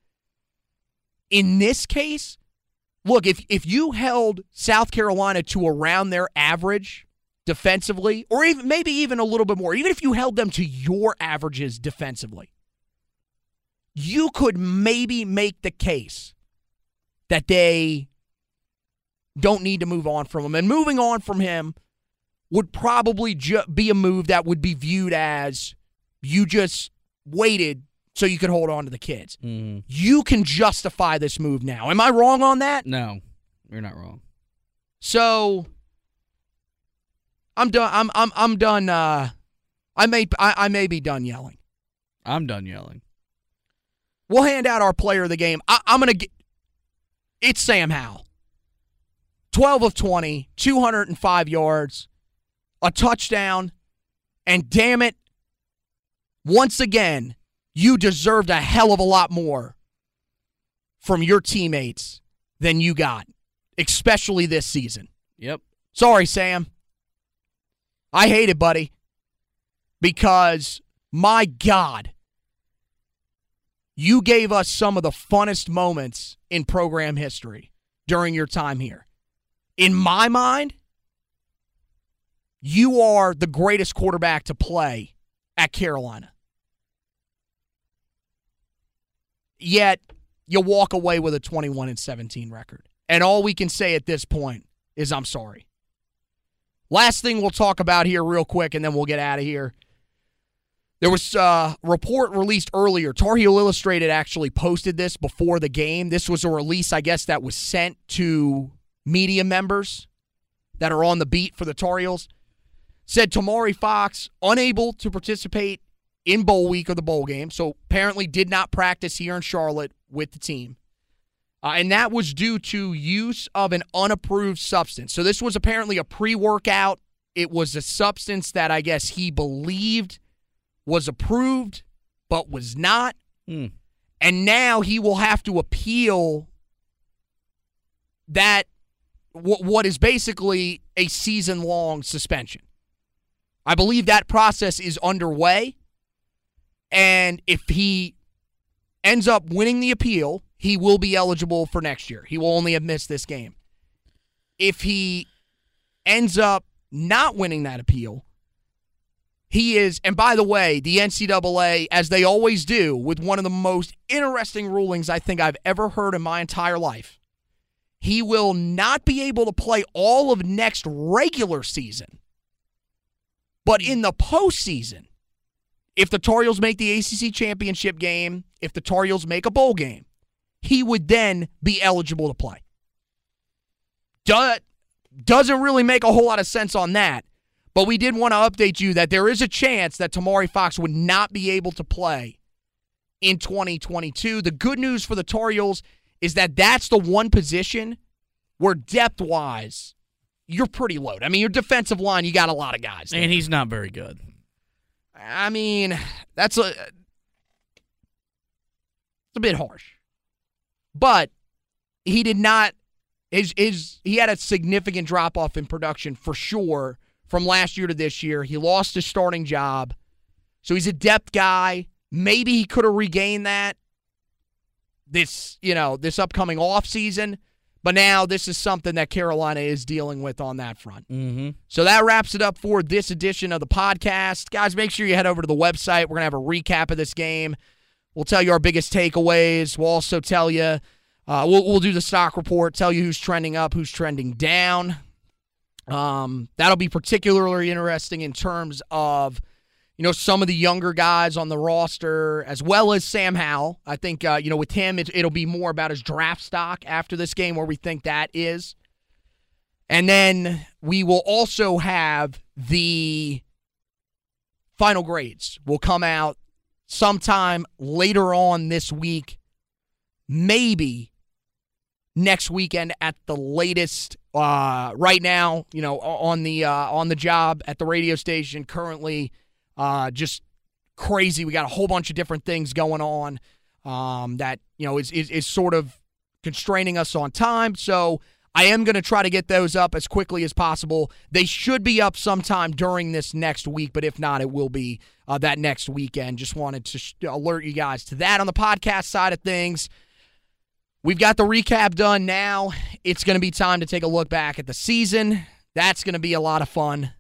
In this case, look, if you held South Carolina to around their average defensively, or even maybe even a little bit more, even if you held them to your averages defensively, you could maybe make the case that they don't need to move on from him. And moving on from him would probably be a move that would be viewed as you just waited so you could hold on to the kids. Mm. You can justify this move now. Am I wrong on that? No, you're not wrong. So I'm done. I'm done. I may be done yelling. I'm done yelling. We'll hand out our player of the game. I'm gonna get. It's Sam Howell. 12 of 20, 205 yards. A touchdown, and damn it, once again, you deserved a hell of a lot more from your teammates than you got, especially this season. Yep. Sorry, Sam. I hate it, buddy, because, my God, you gave us some of the funnest moments in program history during your time here. In my mind, you are the greatest quarterback to play at Carolina. Yet, you walk away with a 21-17 record. And all we can say at this point is I'm sorry. Last thing we'll talk about here real quick, and then we'll get out of here. There was a report released earlier. Tar Heel Illustrated actually posted this before the game. This was a release, I guess, that was sent to media members that are on the beat for the Tar Heels. Said Tamari Fox, unable to participate in bowl week or the bowl game, so apparently did not practice here in Charlotte with the team. And that was due to use of an unapproved substance. So this was apparently a pre-workout. It was a substance that I guess he believed was approved but was not. Mm. And now he will have to appeal that what is basically a season-long suspension. I believe that process is underway, and if he ends up winning the appeal, he will be eligible for next year. He will only have missed this game. If he ends up not winning that appeal, he is, and by the way, the NCAA, as they always do, with one of the most interesting rulings I think I've ever heard in my entire life, he will not be able to play all of next regular season. But in the postseason, if the Tar Heels make the ACC championship game, if the Tar Heels make a bowl game, he would then be eligible to play. Doesn't really make a whole lot of sense on that, but we did want to update you that there is a chance that Tamari Fox would not be able to play in 2022. The good news for the Tar Heels is that that's the one position where depth-wise, you're pretty loaded. I mean, your defensive line, you got a lot of guys there. And he's not very good. I mean, that's a bit harsh. But he did not he had a significant drop-off in production for sure from last year to this year. He lost his starting job. So he's a depth guy. Maybe he could have regained that this upcoming offseason. But now this is something that Carolina is dealing with on that front. Mm-hmm. So that wraps it up for this edition of the podcast. Guys, make sure you head over to the website. We're going to have a recap of this game. We'll tell you our biggest takeaways. We'll also tell you, we'll do the stock report, tell you who's trending up, who's trending down. That'll be particularly interesting in terms of, some of the younger guys on the roster, as well as Sam Howell. I think, with him, it'll be more about his draft stock after this game, where we think that is. And then we will also have the final grades will come out sometime later on this week, maybe next weekend at the latest. Right now, on the job at the radio station currently. Just crazy. We got a whole bunch of different things going on that, is sort of constraining us on time. So I am going to try to get those up as quickly as possible. They should be up sometime during this next week, but if not, it will be that next weekend. Just wanted to alert you guys to that. On the podcast side of things, we've got the recap done now. It's going to be time to take a look back at the season. That's going to be a lot of fun.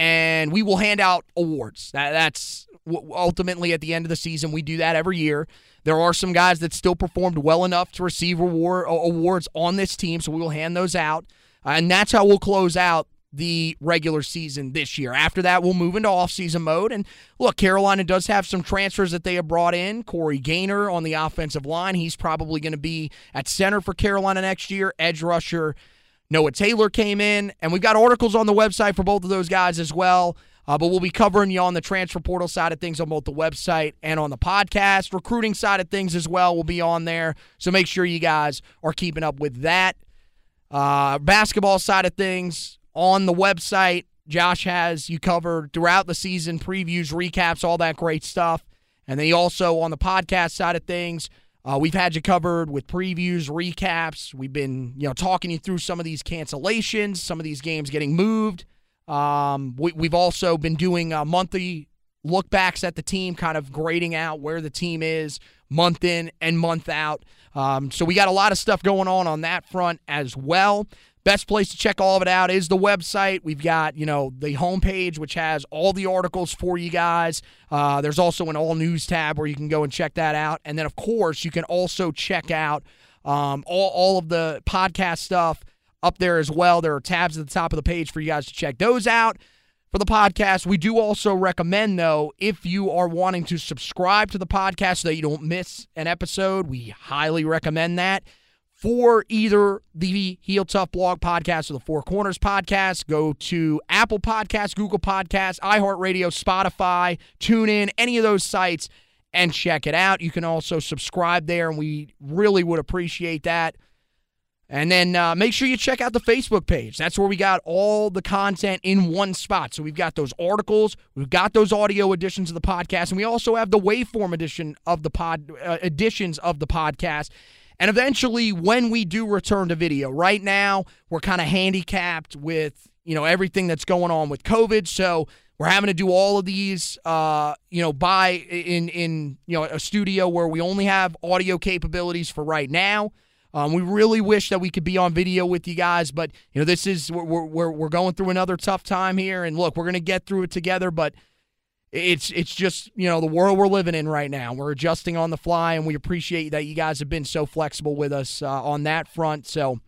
And we will hand out awards. That's ultimately at the end of the season. We do that every year. There are some guys that still performed well enough to receive awards on this team, so we will hand those out. And that's how we'll close out the regular season this year. After that, we'll move into offseason mode. And, look, Carolina does have some transfers that they have brought in. Corey Gaynor on the offensive line. He's probably going to be at center for Carolina next year. Edge rusher Noah Taylor came in, and we've got articles on the website for both of those guys as well, but we'll be covering you on the transfer portal side of things on both the website and on the podcast. Recruiting side of things as well will be on there, so make sure you guys are keeping up with that. Basketball side of things on the website, Josh has you covered throughout the season, previews, recaps, all that great stuff. And then he also, on the podcast side of things, we've had you covered with previews, recaps. We've been, talking you through some of these cancellations, some of these games getting moved. We've also been doing monthly look-backs at the team, kind of grading out where the team is month in and month out. So we got a lot of stuff going on that front as well. Best place to check all of it out is the website. We've got, the homepage, which has all the articles for you guys. There's also an all-news tab where you can go and check that out. And then, of course, you can also check out all of the podcast stuff up there as well. There are tabs at the top of the page for you guys to check those out. For the podcast, we do also recommend, though, if you are wanting to subscribe to the podcast so that you don't miss an episode, we highly recommend that. For either the Heel Tough Blog Podcast or the Four Corners Podcast, go to Apple Podcasts, Google Podcasts, iHeartRadio, Spotify, TuneIn, any of those sites, and check it out. You can also subscribe there, and we really would appreciate that. And then make sure you check out the Facebook page. That's where we got all the content in one spot. So we've got those articles, we've got those audio editions of the podcast, and we also have the waveform edition of the editions of the podcast. And eventually, when we do return to video, right now, we're kind of handicapped with, everything that's going on with COVID. So we're having to do all of these, a studio where we only have audio capabilities for right now. We really wish that we could be on video with you guys, but, this is, we're going through another tough time here. And look, we're going to get through it together, but it's just, the world we're living in right now. We're adjusting on the fly, and we appreciate that you guys have been so flexible with us on that front. So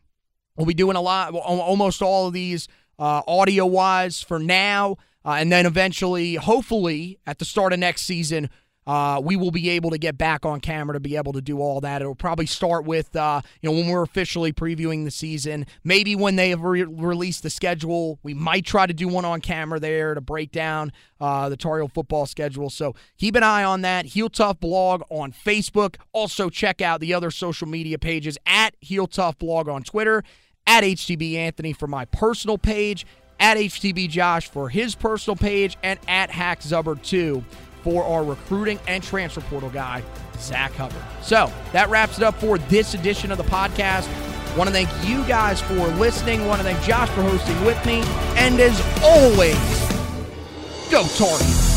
we'll be doing a lot, almost all of these audio-wise for now, and then eventually, hopefully, at the start of next season, we will be able to get back on camera to be able to do all that. It'll probably start with, when we're officially previewing the season. Maybe when they have released the schedule, we might try to do one on camera there to break down the Tar Heel football schedule. So keep an eye on that. Heel Tough Blog on Facebook. Also check out the other social media pages at Heel Tough Blog on Twitter, at HTB Anthony for my personal page, at HTB Josh for his personal page, and at Hack Zubbard 2. For our recruiting and transfer portal guy, Zach Hubbard. So that wraps it up for this edition of the podcast. Want to thank you guys for listening. Want to thank Josh for hosting with me. And as always, go Tar Heels.